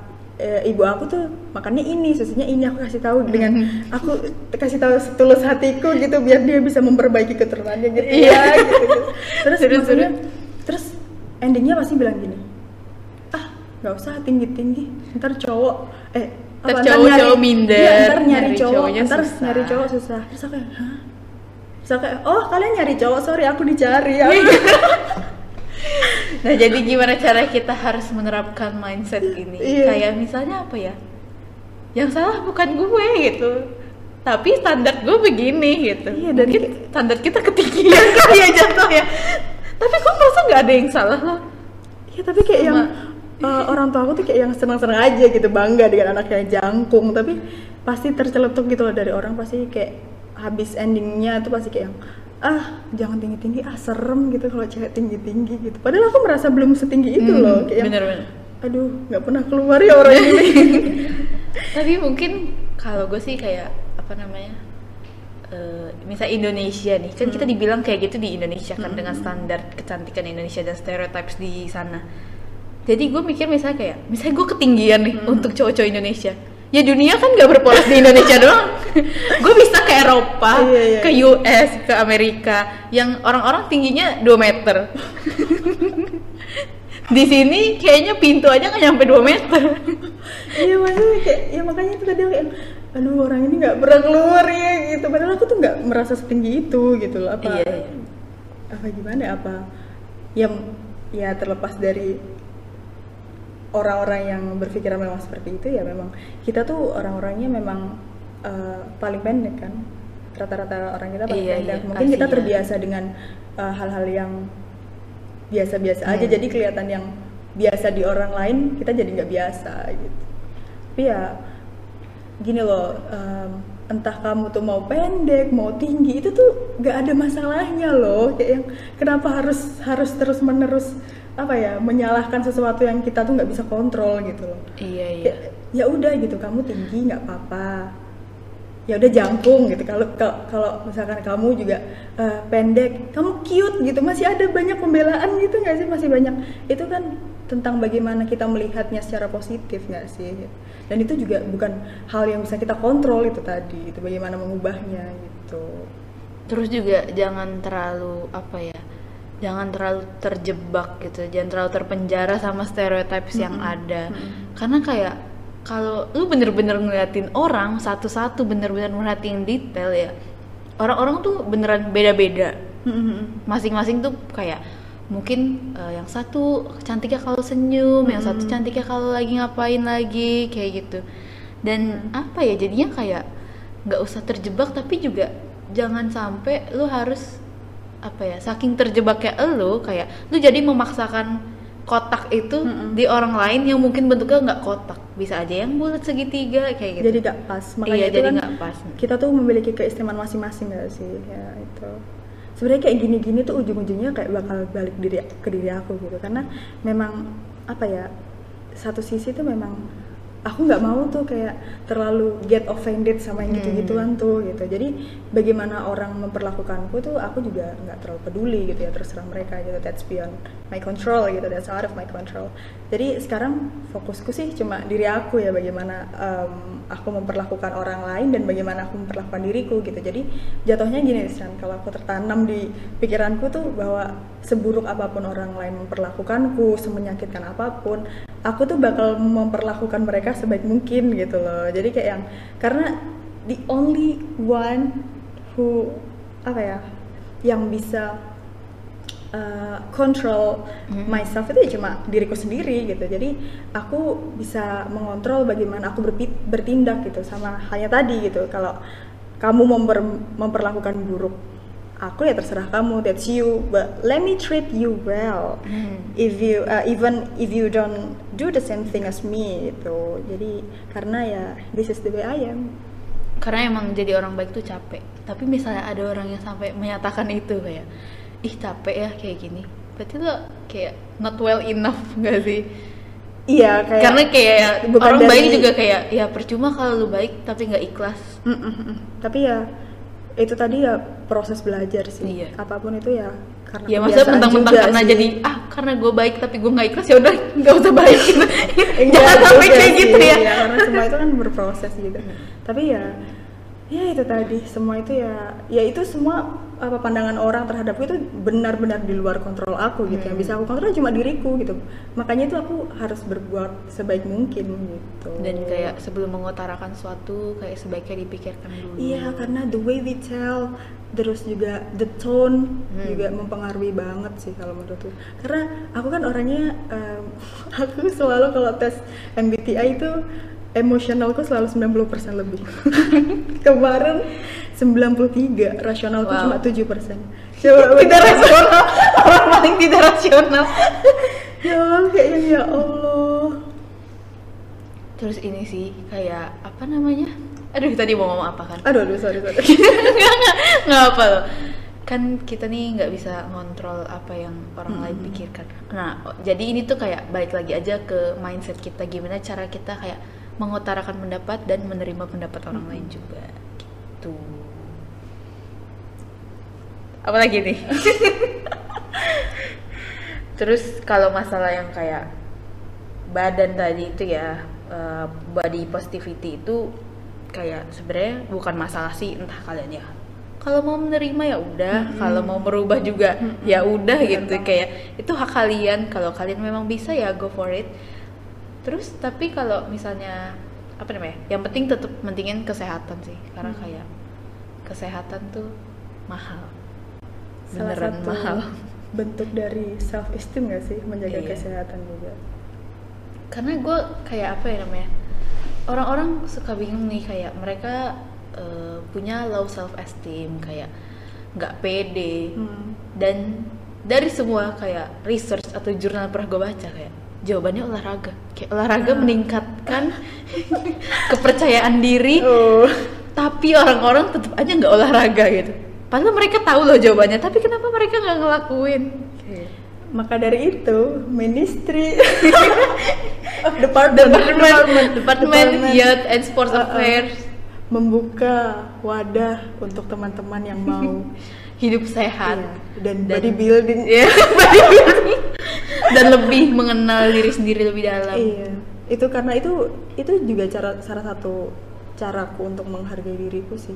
ibu aku tuh makannya ini, susunya ini, aku kasih tahu dengan aku kasih tahu setulus hatiku gitu biar dia bisa memperbaiki keturunannya gitu. Gitu. Terus endingnya pasti bilang gini, ah nggak usah tinggi-tinggi, ntar cowok ntar cowok minder, ntar nyari cowok susah. Terus aku kayak, hah? Terus aku kayak, oh kalian nyari cowok, sorry aku dicari ya. Nah jadi gimana cara kita harus menerapkan mindset ini? Kayak misalnya apa ya, yang salah bukan gue gitu, tapi standar gue begini gitu. Dan mungkin standar kita ketinggian kali ya jatuh ya, tapi gue merasa gak ada yang salah loh. Iya tapi kayak yang orang tua aku tuh kayak yang senang-senang aja gitu, bangga dengan anaknya jangkung, tapi pasti terceletuk gitu loh dari orang. Pasti kayak habis endingnya tuh pasti kayak yang, ah jangan tinggi-tinggi, ah serem gitu kalau cewek tinggi-tinggi gitu, padahal aku merasa belum setinggi itu loh. Kayak bener-bener, aduh gak pernah keluar ya orang ini. Tapi mungkin kalau gue sih kayak apa namanya, misal Indonesia nih kan kita dibilang kayak gitu di Indonesia kan, dengan standar kecantikan Indonesia dan stereotypes di sana. Jadi gue mikir misalnya kayak, misalnya gue ketinggian nih untuk cowok-cowok Indonesia, ya dunia kan gak berpolos di Indonesia doang. Gue bisa ke Eropa, ke US, ke Amerika yang orang-orang tingginya 2 meter. Di sini kayaknya pintu aja gak nyampe 2 meter. Iya maksudnya kayak, ya makanya itu tadi kayak, aduh orang ini gak pernah keluar ya gitu, padahal aku tuh gak merasa setinggi itu gitu loh. Ya terlepas dari orang-orang yang berpikiran memang seperti itu, ya memang kita tuh orang-orangnya memang paling pendek kan, rata-rata orang kita paling pendek. Mungkin kita terbiasa dengan hal-hal yang biasa-biasa aja, jadi kelihatan yang biasa di orang lain kita jadi nggak biasa gitu. Tapi ya gini loh, entah kamu tuh mau pendek mau tinggi itu tuh gak ada masalahnya loh. Kayak yang kenapa harus terus-menerus apa ya, menyalahkan sesuatu yang kita tuh nggak bisa kontrol gitu loh. Ya udah gitu, kamu tinggi nggak apa-apa, ya udah jangkung gitu. Kalau misalkan kamu juga pendek, kamu cute gitu, masih ada banyak pembelaan gitu nggak sih, masih banyak itu kan. tentang bagaimana kita melihatnya secara positif nggak sih, dan itu juga bukan hal yang bisa kita kontrol itu tadi, itu bagaimana mengubahnya gitu. Terus juga jangan terlalu apa ya, jangan terlalu terjebak gitu, jangan terlalu terpenjara sama stereotypes yang ada, karena kayak kalau lu bener-bener ngeliatin orang satu-satu, bener-bener merhatiin detail ya, orang-orang tuh beneran beda-beda, masing-masing tuh kayak mungkin yang satu cantiknya kalau senyum, yang satu cantiknya kalau lagi ngapain lagi kayak gitu. Dan apa ya, jadinya kayak nggak usah terjebak, tapi juga jangan sampai lu harus apa ya, saking terjebaknya lu kayak lu jadi memaksakan kotak itu di orang lain yang mungkin bentuknya nggak kotak, bisa aja yang bulat segitiga kayak gitu. Jadi nggak pas, makanya iya, itu jadi kan pas. Kita tuh memiliki keistimewaan masing-masing nggak sih ya itu. Sebenarnya kayak gini-gini tuh ujung-ujungnya kayak bakal balik ke diri aku gitu, karena memang apa ya, satu sisi tuh memang aku nggak mau tuh kayak terlalu get offended sama yang gitu-gituan tuh gitu. Jadi bagaimana orang memperlakukanku tuh aku juga nggak terlalu peduli gitu ya, terserah mereka gitu, that's beyond my control gitu, that's out of my control. Jadi sekarang fokusku sih cuma diri aku ya, bagaimana aku memperlakukan orang lain dan bagaimana aku memperlakukan diriku gitu. Jadi jatuhnya gini San, kalau aku tertanam di pikiranku tuh bahwa seburuk apapun orang lain memperlakukanku, semenyakitkan apapun, aku tuh bakal memperlakukan mereka sebaik mungkin gitu loh. Jadi kayak yang, karena the only one who apa ya, yang bisa control myself itu cuma diriku sendiri gitu. Jadi aku bisa mengontrol bagaimana aku bertindak gitu, sama halnya tadi gitu. Kalau kamu memperlakukan buruk aku, ya terserah kamu, that's you, but let me treat you well. If you even if you don't do the same thing as me gitu. Jadi karena ya this is the way I am. Karena emang jadi orang baik tuh capek. Tapi misalnya ada orang yang sampai menyatakan itu kayak, ih capek ya kayak gini, berarti lo kayak not well enough gak sih? Iya, kayak karena kayak orang baik juga kayak ya percuma kalau lo baik tapi gak ikhlas. Tapi ya itu tadi ya proses belajar sih, iya. Apapun itu ya karena ya, maksudnya mentang-mentang karena sih. Jadi karena gue baik tapi gue gak ikhlas, yaudah gak usah baik gitu. Jangan sampai kayak gitu ya, ya karena semua itu kan berproses gitu. Tapi ya itu tadi, semua itu ya itu semua apa, pandangan orang terhadapku itu benar-benar di luar kontrol aku gitu. Yang bisa aku kontrol cuma diriku gitu. Makanya itu aku harus berbuat sebaik mungkin gitu. Dan kayak sebelum mengutarakan suatu kayak sebaiknya dipikirkan dulu. Iya, karena the way we tell, terus juga the tone juga mempengaruhi banget sih kalau menurutku. Karena aku kan orangnya aku selalu kalau tes MBTI itu emosionalku selalu 90% lebih. Kemarin 93, rasionalku cuma 7%. Coba tidak rasional, orang paling tidak rasional. Ya kayaknya ya Allah. Terus ini sih kayak apa namanya? Aduh, tadi mau ngomong apa kan? Aduh sorry. Nggak apa loh. Kan kita nih nggak bisa ngontrol apa yang orang lain pikirkan. Nah, jadi ini tuh kayak balik lagi aja ke mindset kita, gimana cara kita kayak mengutarakan pendapat dan menerima pendapat orang lain juga gitu. Apa lagi nih? Terus kalau masalah yang kayak badan tadi itu ya, body positivity itu kayak sebenarnya bukan masalah sih, entah kalian ya. Kalau mau menerima ya udah, kalau mau merubah juga ya udah gitu. Kayak itu hak kalian, kalau kalian memang bisa ya go for it. Terus tapi kalau misalnya apa namanya, yang penting tetap mentingin kesehatan sih, karena kayak kesehatan tuh mahal, beneran mahal. Bentuk dari self esteem nggak sih menjaga kesehatan juga? Karena gue kayak apa ya namanya, orang-orang suka bingung nih kayak mereka punya low self esteem, kayak nggak pede, dan dari semua kayak research atau jurnal pernah gue baca kayak jawabannya olahraga. Kayak olahraga meningkatkan kepercayaan diri. Tapi orang-orang tetap aja nggak olahraga gitu. Padahal mereka tahu loh jawabannya, tapi kenapa mereka nggak ngelakuin? Maka dari itu, Ministry of Department of Youth and Sport Affairs membuka wadah untuk teman-teman yang mau hidup sehat dan bodybuilding. dan lebih mengenal diri sendiri lebih dalam. Iya, itu karena itu juga salah satu caraku untuk menghargai diriku sih.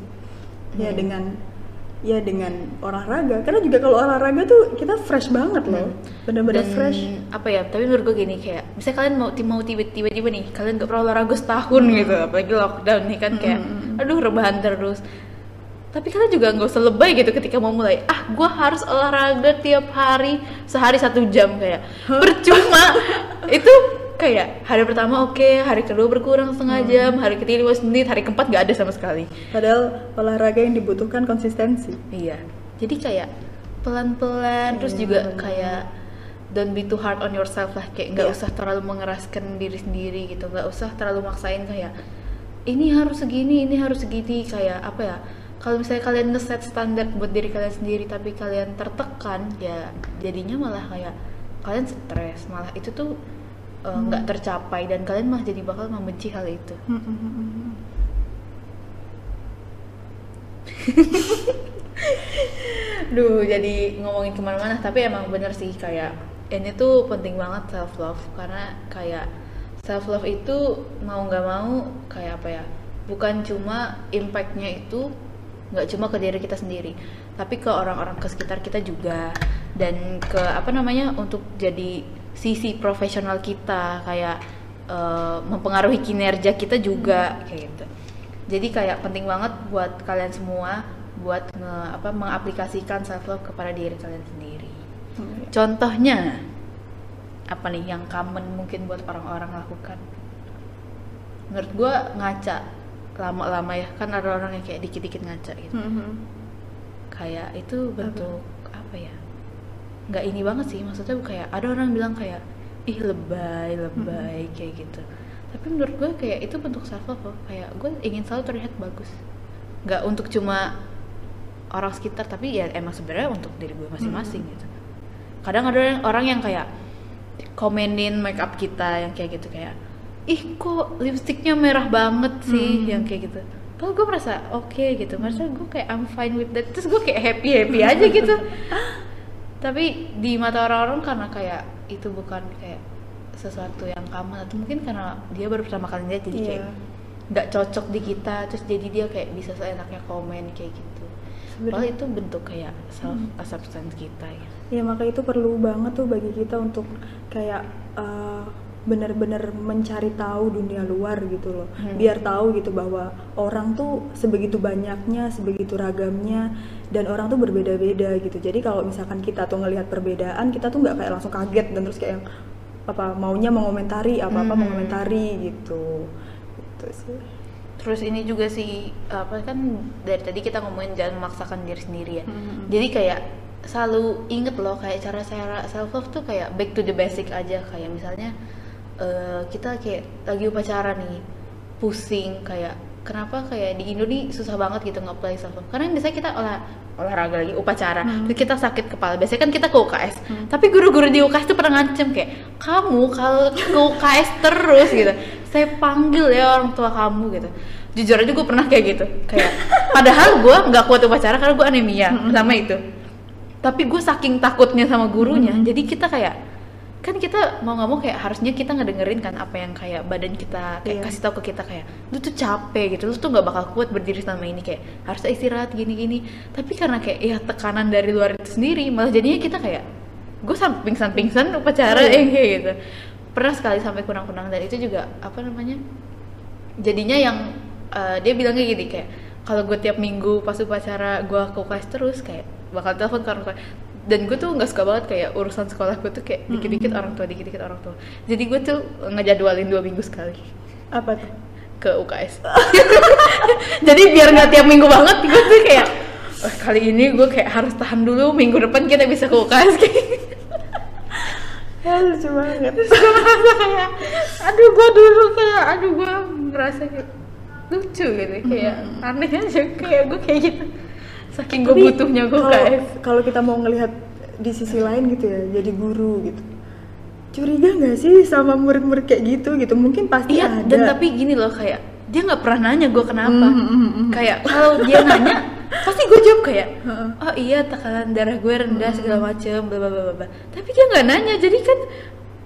Ya dengan olahraga, karena juga kalau olahraga tuh kita fresh banget loh, benar-benar fresh. Apa ya, tapi menurut gue gini, kayak misalnya kalian mau tiba-tiba nih kalian gak pernah olahraga setahun gitu, apalagi lockdown nih kan, kayak aduh rebahan terus, tapi kalian juga gak usah lebay gitu ketika mau mulai, gue harus olahraga tiap hari sehari 1 jam, kayak percuma. Itu kayak hari pertama oke, hari kedua berkurang 1/2 jam, hari ketiga 5 menit, hari keempat gak ada sama sekali, padahal olahraga yang dibutuhkan konsistensi. Iya, jadi kayak pelan-pelan, terus juga kayak don't be too hard on yourself lah, kayak gak usah terlalu mengeraskan diri sendiri gitu, gak usah terlalu maksain kayak ini harus segini, kayak apa ya. Kalau misalnya kalian ngeset standar buat diri kalian sendiri tapi kalian tertekan, ya jadinya malah kayak kalian stres, malah itu tuh nggak tercapai dan kalian malah jadi bakal membenci hal itu. Duh, jadi ngomongin kemana-mana, tapi emang bener sih kayak ini tuh penting banget self love, karena kayak self love itu mau nggak mau kayak apa ya, bukan cuma impactnya itu nggak cuma ke diri kita sendiri, tapi ke orang-orang ke sekitar kita juga, dan ke apa namanya, untuk jadi sisi profesional kita, kayak mempengaruhi kinerja kita juga kayak gitu. Jadi kayak penting banget buat kalian semua buat mengaplikasikan self love kepada diri kalian sendiri. Contohnya apa nih yang common mungkin buat orang-orang lakukan? Menurut gue ngaca lama-lama ya, kan ada orang yang kayak dikit-dikit ngaca gitu, kayak itu bentuk apa ya, nggak ini banget sih, maksudnya kayak ada orang bilang kayak ih lebay kayak gitu, tapi menurut gue kayak itu bentuk self love, kayak gue ingin selalu terlihat bagus, nggak untuk cuma orang sekitar tapi ya emang sebenarnya untuk diri gue masing-masing gitu. Kadang ada orang yang kayak komenin make up kita yang kayak gitu, kayak ih kok lipstiknya merah banget sih, yang kayak gitu. Kalau gue merasa oke gitu, merasa gue kayak I'm fine with that, terus gue kayak happy aja gitu. Tapi di mata orang-orang karena kayak itu bukan kayak sesuatu yang common, atau mungkin karena dia baru pertama kali lihat jadi kayak nggak cocok di kita, terus jadi dia kayak bisa seenaknya komen kayak gitu. Padahal itu bentuk kayak self acceptance kita ya. Ya maka itu perlu banget tuh bagi kita untuk kayak benar-benar mencari tahu dunia luar gitu loh, biar tahu gitu bahwa orang tuh sebegitu banyaknya, sebegitu ragamnya, dan orang tuh berbeda-beda gitu. Jadi kalau misalkan kita tuh ngelihat perbedaan, kita tuh nggak kayak langsung kaget dan terus kayak apa maunya mengomentari apa-apa gitu. Gitu sih. Terus ini juga sih apa, kan dari tadi kita ngomongin jangan memaksakan diri sendiri ya. Jadi kayak selalu inget loh, kayak cara self love tuh kayak back to the basic aja, kayak misalnya kita kayak lagi upacara nih, pusing kayak kenapa kayak di Indonesia susah banget gitu nge-apply self love, karena biasanya kita olahraga lagi upacara, terus kita sakit kepala, biasanya kan kita ke UKS, tapi guru-guru di UKS tuh pernah ngancem kayak kamu kalau ke UKS terus gitu saya panggil ya orang tua kamu gitu. Jujur aja gue pernah kayak gitu, kayak padahal gue nggak kuat upacara karena gue anemia sama itu, tapi gue saking takutnya sama gurunya, jadi kita kayak kan kita mau nggak mau kayak harusnya kita ngedengerin kan apa yang kayak badan kita kayak kasih tahu ke kita, kayak lu tuh capek gitu, lu tuh nggak bakal kuat berdiri selama ini, kayak harus istirahat gini-gini, tapi karena kayak ya tekanan dari luar itu sendiri malah jadinya kita kayak gue pingsan upacara yang kayak gitu, pernah sekali sampai kunang-kunang. Dan itu juga apa namanya, jadinya yang dia bilangnya gini, kayak kalau gue tiap minggu pas upacara gue ke kelas terus kayak bakal telepon karena dan gue tuh nggak suka banget kayak urusan sekolah gue tuh kayak dikit-dikit orang tua, dikit-dikit orang tua. Jadi gue tuh ngejadwalin 2 minggu sekali. Apa tuh? Ke UKS. Jadi biar nggak tiap minggu banget, gue tuh kayak kali ini gue kayak harus tahan dulu, minggu depan kita bisa ke UKS. Ya lucu banget. Terus gue merasa kayak gue ngerasa kayak lucu gitu, kayak aneh aja kayak gue kayak gitu. Saking gue butuhnya gue guys. Kalau kita mau ngelihat di sisi lain gitu ya, jadi guru gitu, curiga nggak sih sama murid-murid kayak gitu mungkin pasti iya, ada. Dan tapi gini loh, kayak dia nggak pernah nanya gue kenapa. Kayak kalau dia nanya Pasti gue jawab kayak, oh iya tekanan darah gue rendah segala macem, bla bla bla bla. Tapi dia nggak nanya, jadi kan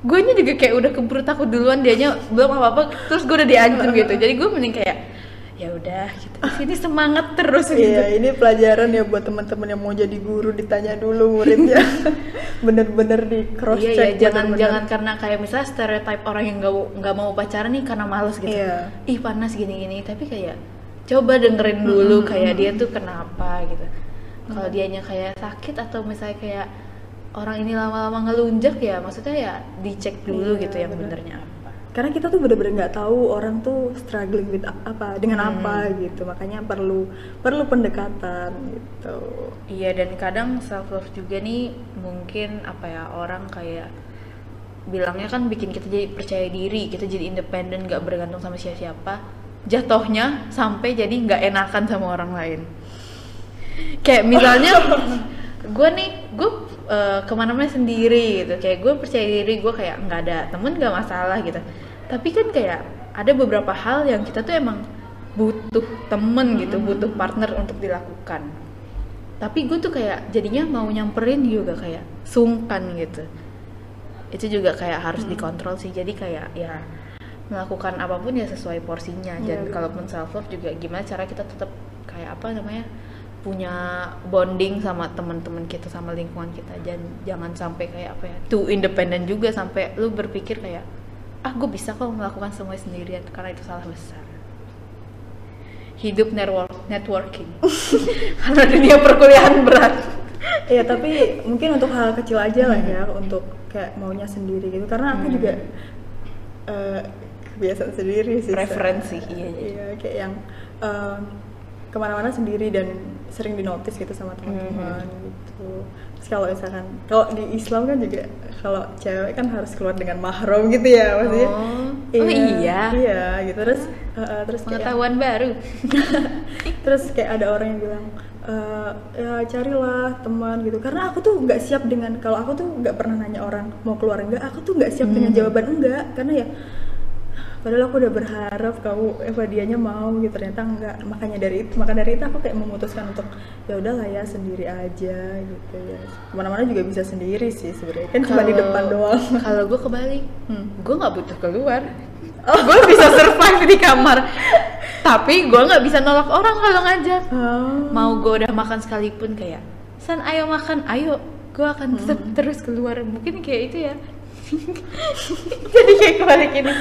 gue nya juga kayak udah keburu takut duluan, dianya belum apa-apa, terus gue udah diancam gitu. Jadi gue mending kayak, ya udah kita kesini semangat terus gitu. Iya, ini pelajaran ya buat teman-teman yang mau jadi guru, ditanya dulu muridnya. Bener-bener di cross check. Iya, jangan karena kayak misalnya stereotype orang yang nggak mau pacaran nih karena malas gitu. Iya. Ih panas gini-gini, tapi kayak coba dengerin dulu kayak dia tuh kenapa gitu. Kalau dianya kayak sakit atau misalnya kayak orang ini lama-lama ngelunjak, ya maksudnya ya dicek dulu gitu yang benernya apa. Karena kita tuh bener-bener nggak tahu orang tuh struggling with apa, dengan apa gitu, makanya perlu pendekatan gitu. Iya, dan kadang self love juga nih mungkin apa ya, orang kayak bilangnya kan bikin kita jadi percaya diri, kita jadi independen, nggak bergantung sama siapa-siapa. Jatuhnya sampai jadi nggak enakan sama orang lain. Kayak misalnya gue kemana-mana sendiri gitu, kayak gue percaya diri, gue kayak nggak ada temen nggak masalah gitu. Tapi kan kayak ada beberapa hal yang kita tuh emang butuh temen gitu, butuh partner untuk dilakukan. Tapi gue tuh kayak jadinya mau nyamperin juga kayak sungkan gitu. Itu juga kayak harus dikontrol sih. Jadi kayak ya melakukan apapun ya sesuai porsinya. Dan kalaupun self love juga gimana cara kita tetap kayak apa namanya, punya bonding sama teman-teman kita, sama lingkungan kita. Jangan sampai kayak apa ya, too independent juga, sampai lu berpikir kayak gue bisa kok melakukan semua sendirian, karena itu salah besar. Hidup networking karena dunia perkuliahan berat. Iya, tapi mungkin untuk hal kecil aja lah ya, untuk kayak maunya sendiri gitu. Karena aku juga kebiasaan sendiri sih, preferensi iya kayak yang kemana-mana sendiri dan sering dinotis gitu sama teman-teman gitu. Terus kalau misalkan kalau di Islam kan juga kalau cewek kan harus keluar dengan mahram gitu ya, maksudnya. Iya gitu. Terus pengetahuan baru. Terus kayak ada orang yang bilang ya carilah teman gitu. Karena aku tuh nggak siap dengan, kalau aku tuh nggak pernah nanya orang mau keluar enggak, aku tuh nggak siap dengan jawaban enggak. Karena ya padahal aku udah berharap kamu dianya mau gitu, ternyata enggak. Makanya dari itu aku kayak memutuskan untuk ya udahlah ya sendiri aja gitu ya. Kemana-mana juga bisa sendiri sih sebenarnya, kan cuma di depan doang. Kalau gue kebalik, gue nggak butuh keluar. Gue bisa survive di kamar. Tapi gue nggak bisa nolak orang kalau ngajak. Mau gue udah makan sekalipun kayak, San ayo makan, ayo. Gue akan terus keluar. Mungkin kayak itu ya. Jadi kayak kebalik ini.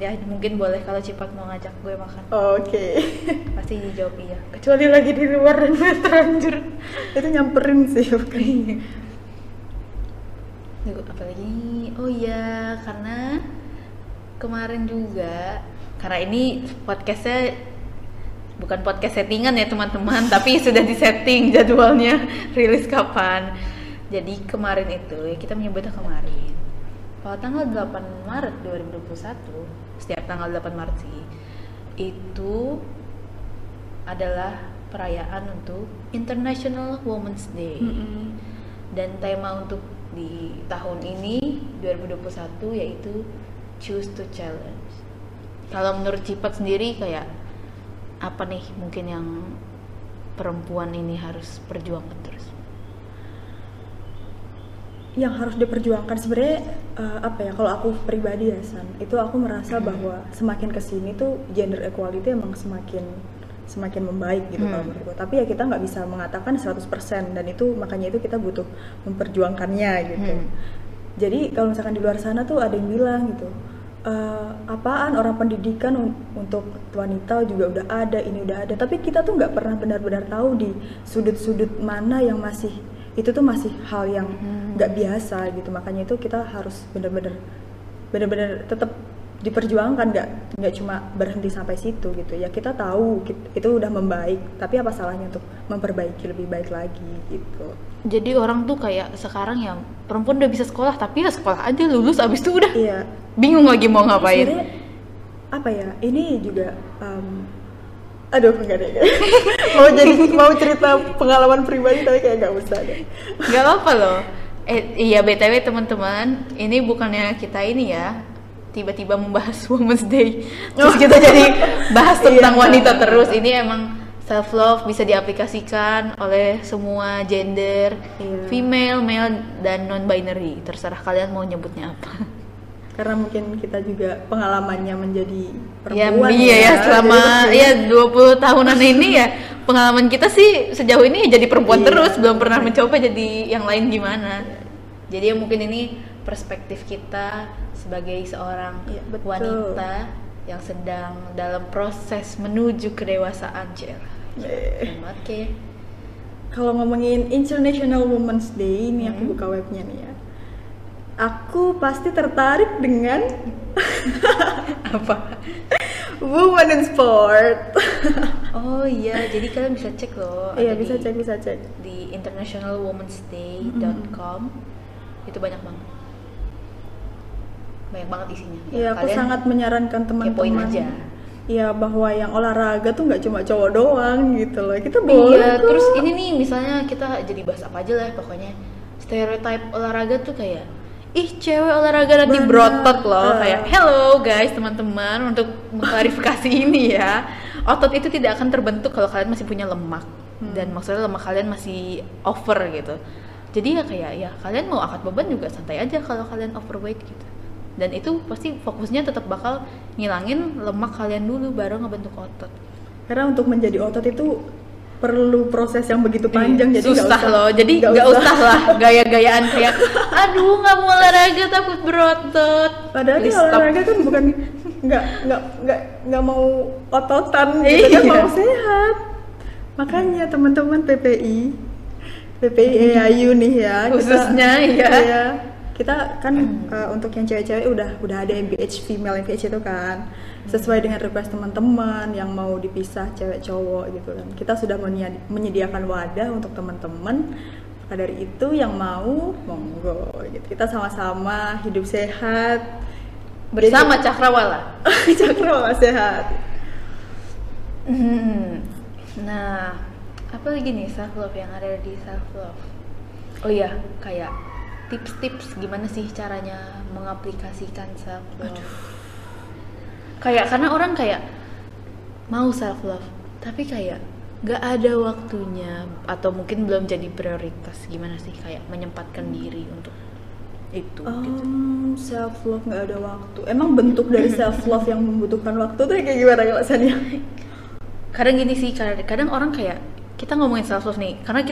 Ya mungkin boleh kalau Cipat mau ngajak gue makan. Oke. Pasti dijawab iya. Kecuali lagi di luar dan gue terlanjur. Itu nyamperin sih. Apalagi nih? Oh iya, karena kemarin juga, karena ini podcastnya bukan podcast settingan ya teman-teman, tapi sudah disetting jadwalnya rilis kapan. Jadi kemarin itu ya, kita menyebutnya kemarin. Kalau tanggal 8 Maret 2021, setiap tanggal 8 Maret sih, itu adalah perayaan untuk International Women's Day. Dan tema untuk di tahun ini 2021 yaitu Choose to Challenge. Kalau menurut Cipat sendiri kayak apa nih mungkin yang perempuan ini harus perjuangkan terus? Yang harus diperjuangkan sebenarnya kalau aku pribadi ya San, itu aku merasa bahwa semakin kesini tuh gender equality emang semakin membaik gitu kalau menurut gue. Tapi ya kita nggak bisa mengatakan 100%, dan itu makanya itu kita butuh memperjuangkannya gitu. Jadi kalau misalkan di luar sana tuh ada yang bilang gitu, apaan orang pendidikan untuk wanita juga udah ada, ini udah ada, tapi kita tuh nggak pernah benar-benar tahu di sudut-sudut mana yang masih itu tuh masih hal yang nggak biasa gitu. Makanya itu kita harus benar-benar tetap diperjuangkan, nggak cuma berhenti sampai situ gitu ya. Kita tahu itu udah membaik, tapi apa salahnya untuk memperbaiki lebih baik lagi gitu. Jadi orang tuh kayak sekarang yang perempuan udah bisa sekolah, tapi ya sekolah aja, lulus abis itu udah bingung lagi mau ngapain. Sebenarnya, apa ya, ini juga aduh enggak deh. mau cerita pengalaman pribadi tapi kayak enggak usah deh. Enggak apa-apa loh. Iya BTW teman-teman, ini bukannya kita ini ya tiba-tiba membahas Women's Day. Terus kita jadi bahas tentang wanita terus. Ini emang Self love bisa diaplikasikan oleh semua gender, female, male, dan non binary. Terserah kalian mau nyebutnya apa. Karena mungkin kita juga pengalamannya menjadi perempuan. Iya, selama ya 20 tahunan ini ya pengalaman kita sih sejauh ini jadi perempuan terus, belum pernah mencoba jadi yang lain gimana. Jadi ya mungkin ini perspektif kita sebagai seorang wanita yang sedang dalam proses menuju kedewasaan, Cila. Oke. Kalau ngomongin International Women's Day, ini aku buka webnya nih ya. Aku pasti tertarik dengan apa? Women in Sport. Oh iya, jadi kalian bisa cek loh. Iya, bisa cek di internationalwomensday.com. Itu banyak banget isinya. Iya, aku sangat menyarankan teman-teman aja. Ya bahwa yang olahraga tuh nggak cuma cowok doang gitu loh, kita boleh. Iya, terus ini nih misalnya kita jadi bahas apa aja lah pokoknya. Stereotype olahraga tuh kayak ih cewek olahraga nanti berotot loh, kayak hello guys teman-teman, untuk mengklarifikasi ini ya, otot itu tidak akan terbentuk kalau kalian masih punya lemak, dan maksudnya lemak kalian masih over gitu. Jadi ya kayak ya kalian mau angkat beban juga santai aja kalau kalian overweight gitu. Dan itu pasti fokusnya tetap bakal ngilangin lemak kalian dulu baru ngebentuk otot. Karena untuk menjadi otot itu perlu proses yang begitu panjang, jadi susah loh. Jadi nggak usah lah gaya-gayaan kayak aduh nggak mau olahraga takut berotot. Padahal ini olahraga kan bukan nggak mau ototan, gitu kan mau sehat. Makanya teman-teman PPAIU nih ya khususnya kita kan untuk yang cewek-cewek udah ada MBH female MBH itu kan sesuai dengan request teman-teman yang mau dipisah cewek cowok gitu kan. Kita sudah menyediakan wadah untuk teman-teman. Maka dari itu yang mau monggo gitu. Kita sama-sama hidup sehat bersama cakrawala. Cakrawala sehat. Nah, apa lagi nih self love yang ada di self love? Oh iya, kayak tips-tips gimana sih caranya mengaplikasikan self love. Kayak karena orang kayak mau self love tapi kayak nggak ada waktunya atau mungkin belum jadi prioritas. Gimana sih kayak menyempatkan diri untuk itu gitu. Self love nggak ada waktu, emang bentuk dari self love yang membutuhkan waktu tuh kayak gimana alasannya? Kadang gini sih, kadang orang kayak kita ngomongin self love nih karena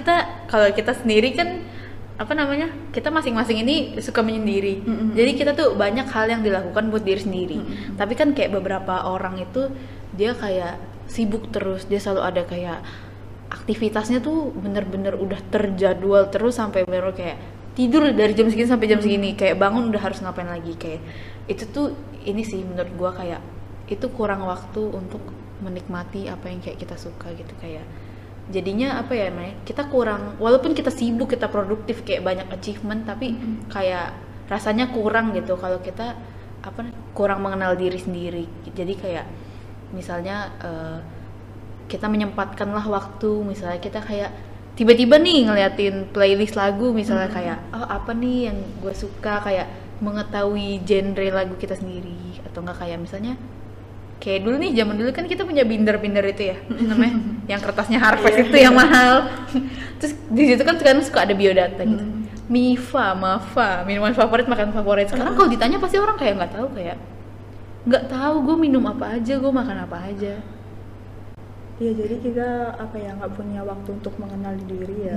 kalau kita sendiri kan apa namanya, kita masing-masing ini suka menyendiri, jadi kita tuh banyak hal yang dilakukan buat diri sendiri, tapi kan kayak beberapa orang itu dia kayak sibuk terus, dia selalu ada kayak aktivitasnya tuh bener-bener udah terjadwal terus sampai bener kayak tidur dari jam segini sampai jam segini, kayak bangun udah harus ngapain lagi. Kayak itu tuh ini sih menurut gua kayak itu kurang waktu untuk menikmati apa yang kayak kita suka gitu. Kayak jadinya apa ya namanya, kita kurang, walaupun kita sibuk, kita produktif, kayak banyak achievement, tapi kayak rasanya kurang gitu kalau kita kurang mengenal diri sendiri. Jadi kayak misalnya kita menyempatkanlah waktu, misalnya kita kayak tiba-tiba nih ngeliatin playlist lagu misalnya, kayak oh apa nih yang gue suka, kayak mengetahui genre lagu kita sendiri. Atau enggak kayak misalnya kayak dulu nih, zaman dulu kan kita punya binder-binder itu ya namanya, yang kertasnya Harvest itu yang mahal. Terus di situ kan sekarang suka ada biodata gitu, Mifa, Mafa, minuman favorit, makanan favorit. Sekarang kalau ditanya pasti orang kayak nggak tahu gue minum apa aja, gue makan apa aja. Iya, jadi kita nggak punya waktu untuk mengenal diri ya.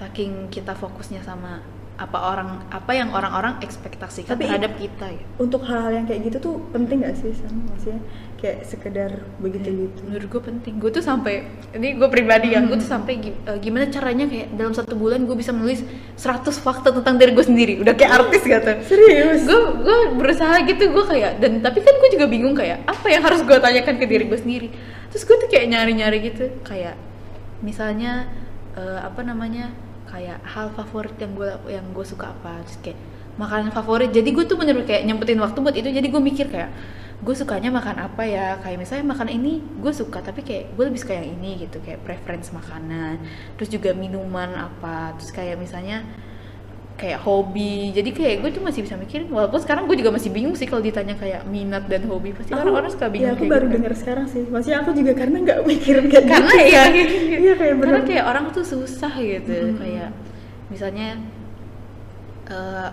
Saking kita fokusnya sama apa yang orang-orang ekspektasikan terhadap kita ya. Untuk hal-hal yang kayak gitu tuh penting nggak sih sama, maksudnya kayak sekedar begitu gitu. Menurut gue penting. Gue tuh sampai ini gue pribadi ya, gue tuh sampai gimana caranya kayak dalam satu bulan gue bisa menulis 100 fakta tentang diri gue sendiri. Udah kayak artis gitu. Serius. Gue berusaha gitu, gue kayak dan tapi kan gue juga bingung kayak apa yang harus gue tanyakan ke diri gue sendiri. Terus gue tuh kayak nyari-nyari gitu, kayak misalnya kayak hal favorit yang gue suka apa, terus kayak makanan favorit. Jadi gue tuh bener kayak nyempetin waktu buat itu. Jadi gue mikir kayak gue sukanya makan apa ya, kayak misalnya makan ini gue suka tapi kayak gue lebih suka yang ini gitu, kayak preference makanan. Terus juga minuman apa, terus kayak misalnya kayak hobi. Jadi kayak gue tuh masih bisa mikirin, walaupun sekarang gue juga masih bingung sih kalau ditanya kayak minat dan hobi, pasti orang-orang suka bingung. Ya aku baru gitu. Dengar sekarang sih, maksudnya aku juga karena nggak mikirin kayak karena gitu ya, iya kayak bener. Karena kayak orang tuh susah gitu, kayak misalnya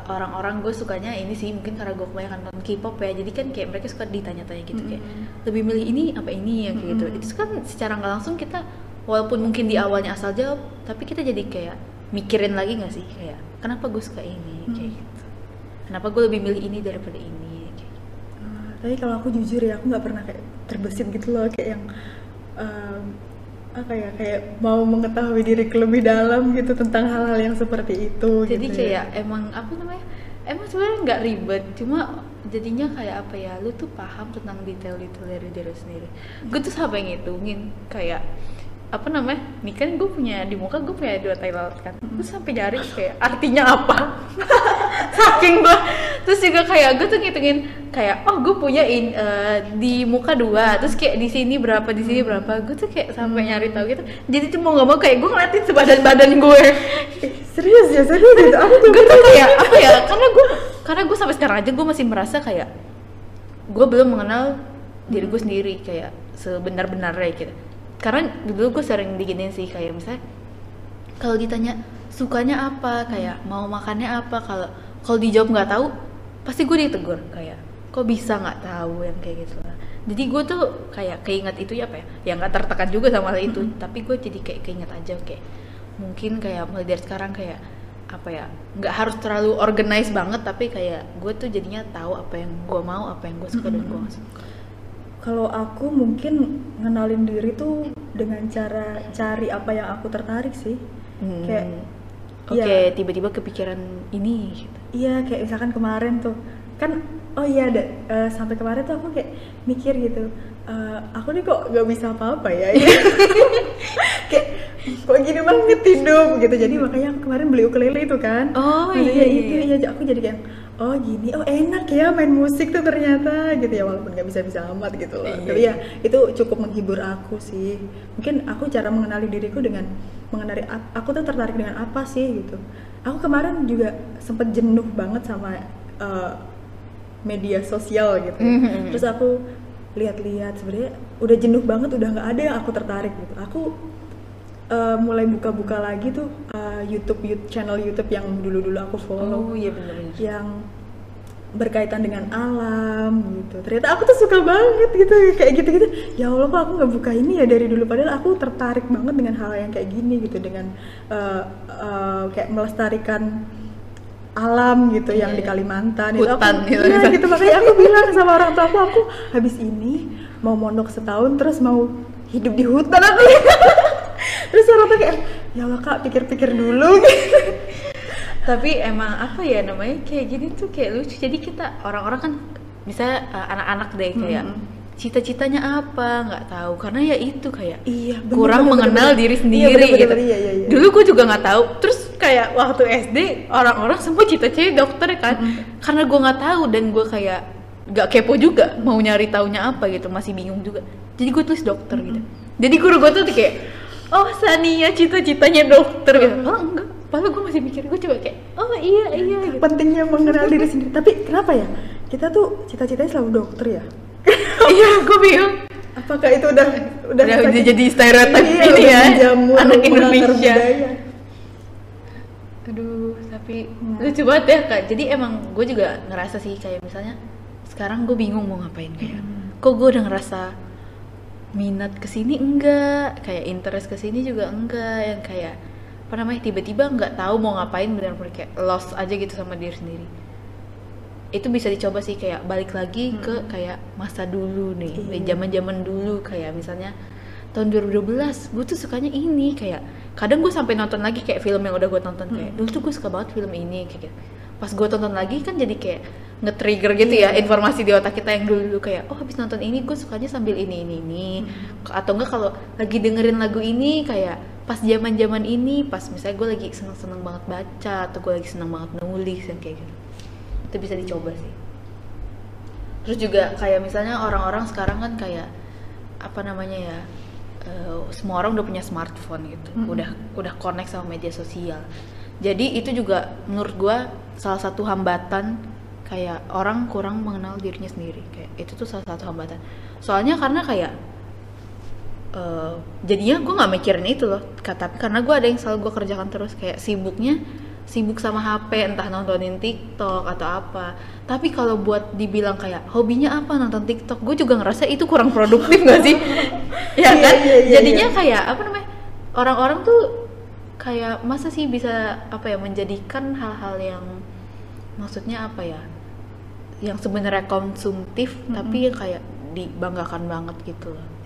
orang-orang gue sukanya ini sih, mungkin karena gue kebanyakan nonton K-pop ya, jadi kan kayak mereka suka ditanya-tanya gitu, kayak lebih milih ini apa ini ya kayak gitu. Itu kan secara nggak langsung kita, walaupun mungkin di awalnya asal jawab, tapi kita jadi kayak mikirin lagi nggak sih, kayak kenapa gue suka ini, kayak gitu. Kenapa gue lebih milih ini daripada ini, kayak gitu. Tapi kalau aku jujur ya, aku nggak pernah kayak terbesit gitu loh, kayak yang kayak mau mengetahui diri lebih dalam gitu tentang hal-hal yang seperti itu. Jadi gitu kayak ya. Emang apa namanya? Emang sebenarnya nggak ribet, cuma jadinya kayak apa ya? Lu tuh paham tentang detail-detail dari diri sendiri. Gue tuh sampai ngitungin kayak apa namanya? Nih kan gue punya di muka gue punya 2 tai lalat kan. Terus sampai nyari kayak artinya apa? Saking gue. Terus juga kayak gue tuh ngitungin kayak oh gue punya di muka 2. Terus kayak di sini berapa, di sini berapa. Gue tuh kayak sampai nyari tahu gitu. Jadi tuh mau enggak mau kayak gue ngeliatin sebadan-badan gue. Serius ya, serius gitu. Aku tuh gue tuh kayak apa ya? Karena gue sampai sekarang aja gue masih merasa kayak gue belum mengenal diri gue sendiri kayak sebenar-benarnya gitu. Karena dulu gue sering diginiin sih, kayak misalnya kalau ditanya sukanya apa, kayak mau makannya apa, kalau dijawab nggak tahu pasti gue ditegur kayak kok bisa nggak tahu, yang kayak gitu lah. Jadi gue tuh kayak keinget itu ya apa ya nggak tertekan juga sama hal itu, tapi gue jadi kayak keinget aja, kayak mungkin kayak mulai dari sekarang kayak apa ya nggak harus terlalu organize banget, tapi kayak gue tuh jadinya tahu apa yang gue mau, apa yang gue suka dan gue nggak suka. Kalau aku mungkin ngenalin diri tuh dengan cara cari apa yang aku tertarik sih, kayak ya, tiba-tiba kepikiran ini gitu. Iya, kayak misalkan kemarin tuh kan sampai kemarin tuh aku kayak mikir gitu, aku nih kok gak bisa apa-apa ya, kayak kok gini banget hidup gitu. Jadi makanya aku kemarin beli ukulele itu kan, iya aku jadi kayak oh gini, oh enak ya main musik tuh ternyata gitu ya, walaupun gak bisa-bisa amat gitu loh. Tapi ya itu cukup menghibur aku sih. Mungkin aku cara mengenali diriku dengan mengenali aku tuh tertarik dengan apa sih gitu. Aku kemarin juga sempet jenuh banget sama media sosial gitu. Terus aku lihat-lihat, sebenarnya udah jenuh banget, udah gak ada yang aku tertarik gitu. Aku mulai buka-buka lagi tuh YouTube channel yang dulu-dulu aku follow, yang berkaitan dengan alam gitu. Ternyata aku tuh suka banget gitu, kayak gitu-gitu. Ya Allah, kok aku nggak buka ini ya dari dulu, padahal aku tertarik banget dengan hal yang kayak gini gitu, dengan kayak melestarikan alam gitu, yang di Kalimantan, hutan gitu. Iya gitu, makanya aku bilang sama orang tua aku habis ini mau mondok setahun, terus mau hidup di hutan aku. Terus orang tuh kayak, ya Allah Kak, pikir-pikir dulu gitu. Tapi emang apa ya namanya, kayak gini tuh kayak lucu. Jadi kita orang-orang kan, misalnya anak-anak deh kayak cita-citanya apa, nggak tahu. Karena ya itu kayak kurang mengenal diri sendiri gitu. Iya. Dulu gue juga nggak tahu. Terus kayak waktu SD orang-orang semua cita-cita dokter kan. Karena gue nggak tahu dan gue kayak nggak kepo juga mau nyari taunya apa gitu, masih bingung juga. Jadi gue tulis dokter gitu. Jadi guru gue tuh kayak, oh Shania cita-citanya dokter gitu. Oh enggak, padahal gue masih mikir, gue coba kayak oh iya gitu. Pentingnya mengenal diri sendiri. Tapi kenapa ya kita tuh cita-citanya selalu dokter ya? Iya, gue bingung apakah itu udah jadi stereotip ini ya anak Indonesia. Aduh, tapi lucu banget ya Kak. Jadi emang gue juga ngerasa sih, kayak misalnya sekarang gue bingung mau ngapain, kayak kok gue udah ngerasa minat kesini enggak, kayak interest kesini juga enggak, yang kayak apa namanya tiba-tiba nggak tahu mau ngapain, benar-benar kayak lost aja gitu sama diri sendiri. Itu bisa dicoba sih, kayak balik lagi ke kayak masa dulu nih, zaman-zaman dulu, kayak misalnya tahun 2012 gue tuh sukanya ini, kayak kadang gue sampai nonton lagi kayak film yang udah gue tonton, kayak dulu tuh gue suka banget film ini, kayak pas gue tonton lagi kan jadi kayak nge-trigger gitu ya informasi di otak kita yang dulu, kayak oh habis nonton ini gue sukanya sambil ini atau enggak kalau lagi dengerin lagu ini, kayak pas zaman-zaman ini, pas misalnya gue lagi seneng-seneng banget baca atau gue lagi seneng banget nulis, yang kayak gitu. Itu bisa dicoba sih. Terus juga kayak misalnya orang-orang sekarang kan kayak apa namanya ya, semua orang udah punya smartphone gitu, udah connect sama media sosial. Jadi itu juga menurut gue salah satu hambatan, kayak orang kurang mengenal dirinya sendiri, kayak itu tuh salah satu hambatan. Soalnya karena kayak jadinya gue nggak mikirin itu loh, tapi karena gue ada yang selalu gue kerjakan terus, kayak sibuk sama HP, entah nontonin TikTok atau apa. Tapi kalau buat dibilang kayak hobinya apa, nonton TikTok, gue juga ngerasa itu kurang produktif nggak sih? Ya kan? Jadinya kayak apa namanya, orang-orang tuh kayak masa sih bisa apa ya, menjadikan hal-hal yang maksudnya apa ya, yang sebenarnya konsumtif tapi kayak dibanggakan banget gitu loh.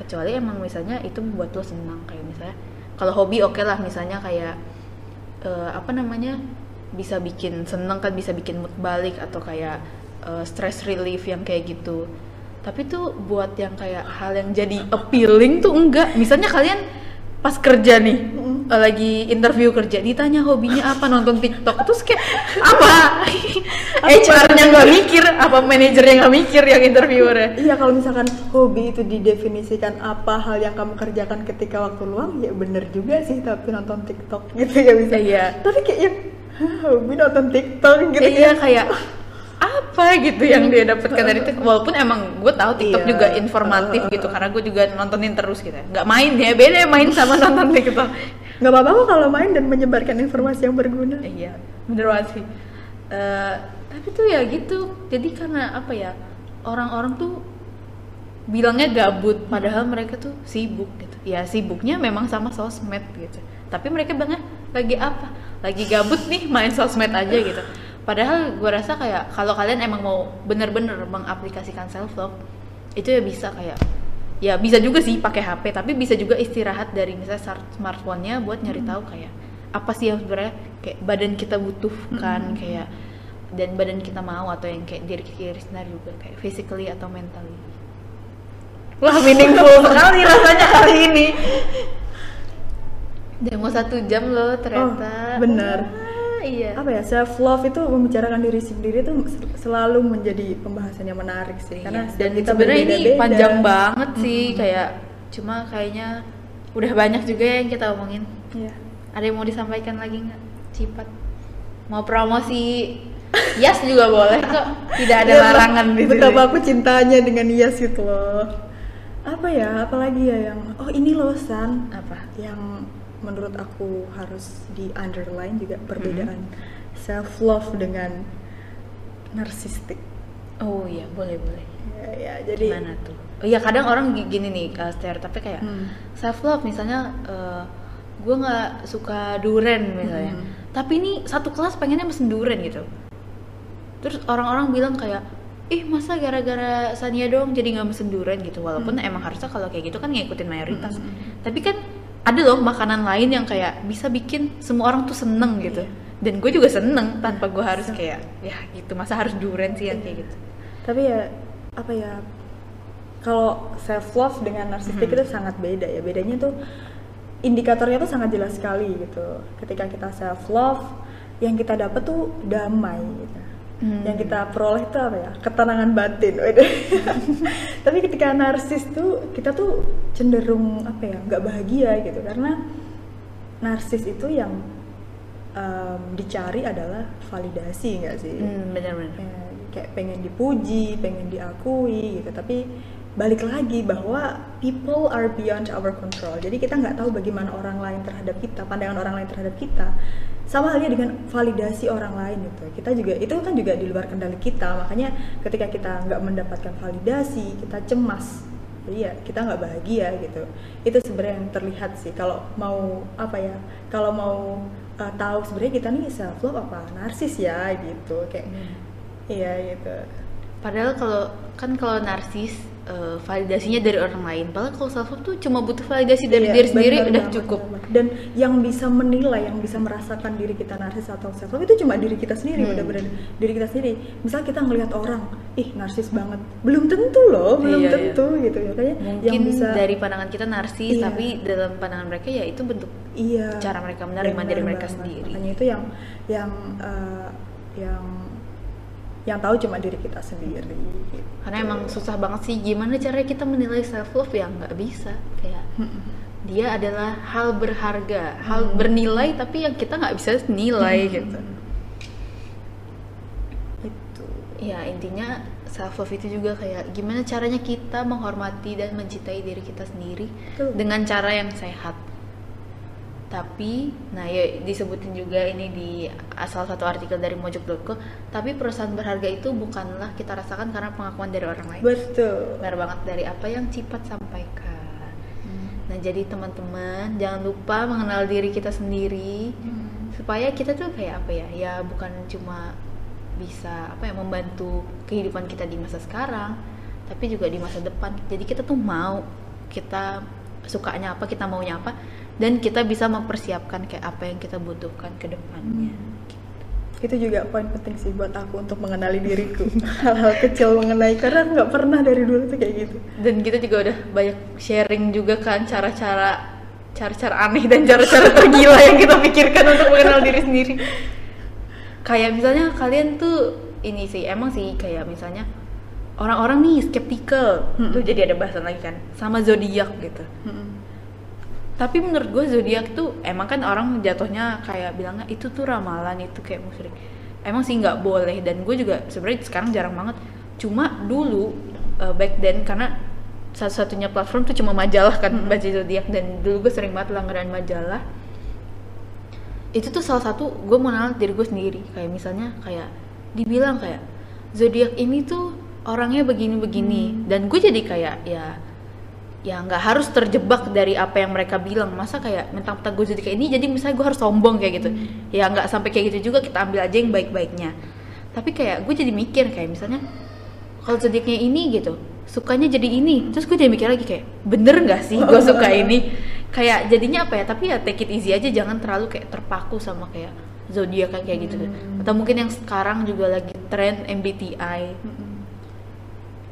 Kecuali emang misalnya itu membuat lo senang, kayak misalnya kalau hobi oke lah, misalnya kayak apa namanya, bisa bikin seneng kan, bisa bikin mood balik atau kayak stress relief yang kayak gitu. Tapi tuh buat yang kayak hal yang jadi appealing tuh enggak. Misalnya kalian pas kerja nih, lagi interview kerja, ditanya hobinya apa, nonton TikTok, terus kayak apa? HR-nya nggak mikir, apa manajernya nggak mikir yang interviewernya? Iya, kalau misalkan hobi itu didefinisikan apa hal yang kamu kerjakan ketika waktu luang, ya bener juga sih, tapi nonton TikTok gitu ya bisa. Iya. Tapi kayak hobi nonton TikTok gitu. Iya, kayak apa gitu yang dia dapatkan dari TikTok. Walaupun emang gue tahu TikTok juga informatif gitu, karena gue juga nontonin terus gitu. Nggak main ya, beda main sama nonton TikTok. Nggak apa-apa kok kalau main dan menyebarkan informasi yang berguna. Iya, bener banget sih. Tapi tuh ya gitu. Jadi karena apa ya, orang-orang tuh bilangnya gabut, padahal mereka tuh sibuk gitu. Ya sibuknya memang sama sosmed gitu. Tapi mereka bilangnya lagi apa? Lagi gabut nih, main sosmed aja gitu. Padahal gue rasa kayak kalau kalian emang mau bener-bener mengaplikasikan self love, itu ya bisa kayak, ya bisa juga sih pakai HP, tapi bisa juga istirahat dari misalnya smartphone-nya buat nyari tahu kayak apa sih yang sebenarnya kayak badan kita butuhkan, kayak dan badan kita mau, atau yang kayak diri sendiri juga, kayak physically atau mentally. Wah, meaningful sekali rasanya kali ini. Udah mau 1 jam loh ternyata. Oh, bener. Iya. Apa ya, self love itu membicarakan diri sendiri tuh selalu menjadi pembahasan yang menarik sih. Karena iya, dan sebenarnya ini panjang banget sih, kayak cuma kayaknya udah banyak juga yang kita omongin. Iya. Ada yang mau disampaikan lagi nggak, Cipat? Mau promosi Yes juga boleh kok. Tidak ada larangan di sini. Betapa aku cintanya dengan Yes gitu loh. Apa ya, apalagi ya yang ini loh, San. Apa? Yang menurut aku harus di underline juga, perbedaan self love dengan narcissistic. Oh iya, boleh. Ya, jadi gimana tuh? Oh iya, kadang orang gini nih stereotipnya kayak self love misalnya gue nggak suka durian misalnya, tapi ini satu kelas pengennya mesen durian gitu. Terus orang-orang bilang kayak masa gara-gara Shania doang jadi nggak mesen durian gitu, walaupun emang harusnya kalau kayak gitu kan ngikutin mayoritas. Tapi kan ada loh makanan lain yang kayak bisa bikin semua orang tuh seneng gitu, dan gue juga seneng tanpa gue harus kayak ya gitu, masa harus durian sih yang kayak gitu. Tapi ya apa ya, kalau self love dengan narcissistic itu sangat beda ya. Bedanya tuh indikatornya tuh sangat jelas sekali gitu. Ketika kita self love, yang kita dapat tuh damai gitu. Yang kita peroleh itu apa ya, ketenangan batin. Tapi ketika narsis tuh kita tuh cenderung apa ya, nggak bahagia gitu, karena narsis itu yang dicari adalah validasi nggak sih? Benar-benar. Kayak pengen dipuji, pengen diakui gitu. Tapi balik lagi bahwa people are beyond our control. Jadi kita nggak tahu bagaimana orang lain terhadap kita, pandangan orang lain terhadap kita. Sama halnya dengan validasi orang lain gitu, kita juga itu kan juga di luar kendali kita. Makanya ketika kita nggak mendapatkan validasi, kita cemas. Jadi ya kita nggak bahagia gitu. Itu sebenarnya yang terlihat sih. Kalau mau apa ya, kalau mau tahu sebenarnya kita nih self love apa narsis ya gitu, kayak iya gitu. Padahal kalau narsis validasinya dari orang lain, padahal kalau self love tuh cuma butuh validasi dari diri sendiri udah cukup. Dan yang bisa menilai, yang bisa merasakan diri kita narsis atau self love itu cuma diri kita sendiri, benar-benar diri kita sendiri. Misal kita ngelihat orang, narsis banget, belum tentu loh, belum tentu gitu ya. Kayaknya mungkin yang bisa, dari pandangan kita narsis, tapi dalam pandangan mereka ya itu bentuk cara mereka menerima diri mereka sendiri. Makanya itu yang tahu cuma diri kita sendiri gitu. Karena emang susah banget sih gimana caranya kita menilai self love, ya nggak bisa, kayak dia adalah hal berharga, hal bernilai tapi yang kita nggak bisa nilai gitu. Itu ya intinya self love itu juga kayak gimana caranya kita menghormati dan mencintai diri kita sendiri dengan cara yang sehat. Tapi, nah ya disebutin juga ini di salah satu artikel dari Mojok.co, tapi perasaan berharga itu bukanlah kita rasakan karena pengakuan dari orang lain. Betul. Benar banget, dari apa yang Cipat sampaikan. Nah jadi teman-teman jangan lupa mengenal diri kita sendiri, supaya kita tuh kayak apa ya, ya bukan cuma bisa apa ya membantu kehidupan kita di masa sekarang, tapi juga di masa depan. Jadi kita tuh mau, kita sukanya apa, kita maunya apa, dan kita bisa mempersiapkan kayak apa yang kita butuhkan ke depannya. Itu juga poin penting sih buat aku untuk mengenali diriku. Hal-hal kecil mengenai, karena nggak pernah dari dulu tuh kayak gitu. Dan kita juga udah banyak sharing juga kan cara-cara aneh dan cara-cara tergila yang kita pikirkan untuk mengenal diri sendiri. Kayak misalnya kalian tuh ini sih, emang sih kayak misalnya orang-orang nih skeptical, tuh jadi ada bahasan lagi kan sama zodiak gitu. Tapi menurut gue zodiak tuh emang kan orang jatuhnya kayak bilangnya itu tuh ramalan, itu kayak musyrik. Emang sih nggak boleh, dan gue juga sebenarnya sekarang jarang banget. Cuma dulu back then karena satu-satunya platform tuh cuma majalah kan, baca zodiak, dan dulu gue sering banget langganan majalah. Itu tuh salah satu gue mengenal diri gue sendiri. Kayak misalnya kayak dibilang kayak zodiak ini tuh orangnya begini-begini, dan gue jadi kayak ya nggak harus terjebak dari apa yang mereka bilang. Masa kayak mentang-mentang gue jadi kayak ini, jadi misalnya gue harus sombong kayak gitu. Ya nggak sampai kayak gitu juga, kita ambil aja yang baik-baiknya. Tapi kayak gue jadi mikir kayak misalnya kalau zodiaknya ini gitu, sukanya jadi ini, terus gue jadi mikir lagi kayak bener nggak sih gue suka ini, kayak jadinya apa ya. Tapi ya take it easy aja, jangan terlalu kayak terpaku sama kayak zodiak kayak gitu. Atau mungkin yang sekarang juga lagi tren MBTI.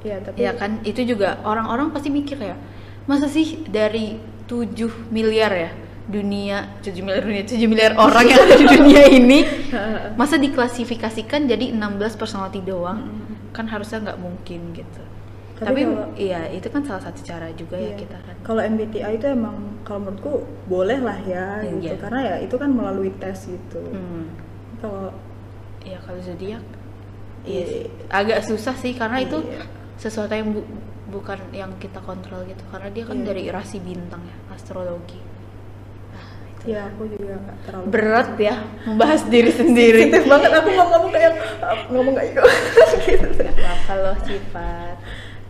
Ya, tapi ya kan itu juga orang-orang pasti mikir kayak masa sih dari 7 miliar ya dunia, 7 miliar orang yang ada di dunia ini masa diklasifikasikan jadi 16 personality doang, kan harusnya nggak mungkin gitu. Tapi iya itu kan salah satu cara juga ya kita kan. Kalau MBTI itu emang kalau menurutku boleh lah ya gitu, karena ya itu kan melalui tes gitu. Kalau ya kalau zodiak agak susah sih karena itu sesuatu yang bukan yang kita kontrol gitu, karena dia kan dari rasi bintang ya, astrologi. Iya, aku juga nggak terlalu berat ya membahas diri sendiri. Sensitif banget aku ngomong kayak ngomong kayak gitu. Kalau Cipat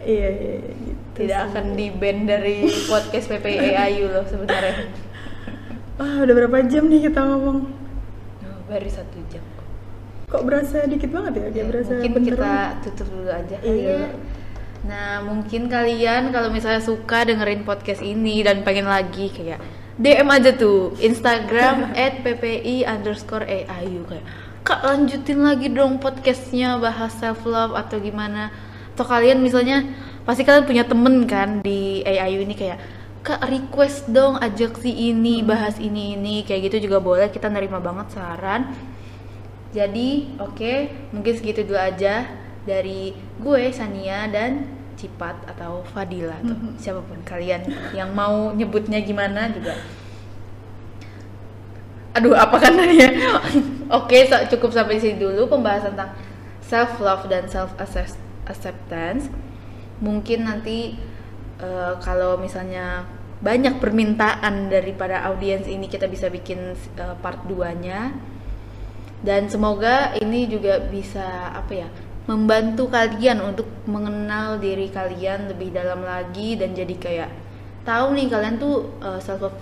iya gitu, tidak akan di-ban dari podcast PPAIU loh sebenarnya. Udah berapa jam nih kita ngomong? Baru 1 jam. Kok berasa dikit banget ya? Berasa mungkin kita tutup dulu aja kali ya. Nah mungkin kalian kalau misalnya suka dengerin podcast ini dan pengen lagi kayak DM aja tuh Instagram @ppi_aiu kayak kak lanjutin lagi dong podcastnya bahas self love atau gimana. Atau kalian misalnya pasti kalian punya temen kan di AIU ini kayak kak request dong ajak si ini bahas ini kayak gitu juga boleh, kita nerima banget saran. Jadi, oke, mungkin segitu dulu aja dari gue, Shania, dan Cipat atau Fadhila atau siapapun kalian yang mau nyebutnya gimana juga. Aduh, apa kan tadi ya? Oke, cukup sampai sini dulu pembahasan tentang self love dan self acceptance. Mungkin nanti kalau misalnya banyak permintaan daripada audiens ini, kita bisa bikin part 2-nya. Dan semoga ini juga bisa apa ya membantu kalian untuk mengenal diri kalian lebih dalam lagi, dan jadi kayak tahu nih kalian tuh self love,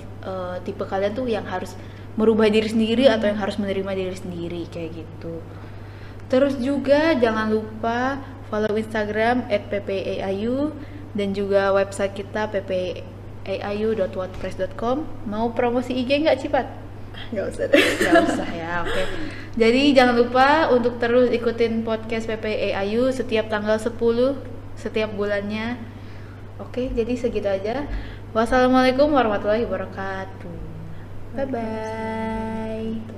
tipe kalian tuh yang harus merubah diri sendiri atau yang harus menerima diri sendiri kayak gitu. Terus juga jangan lupa follow Instagram @ppaiu dan juga website kita ppaiu.wordpress.com. Mau promosi IG nggak Cipat? Nggak usah ya, oke. Jadi jangan lupa untuk terus ikutin podcast PPAIU setiap tanggal 10 setiap bulannya. Oke, jadi segitu aja. Wassalamualaikum warahmatullahi wabarakatuh. Bye bye.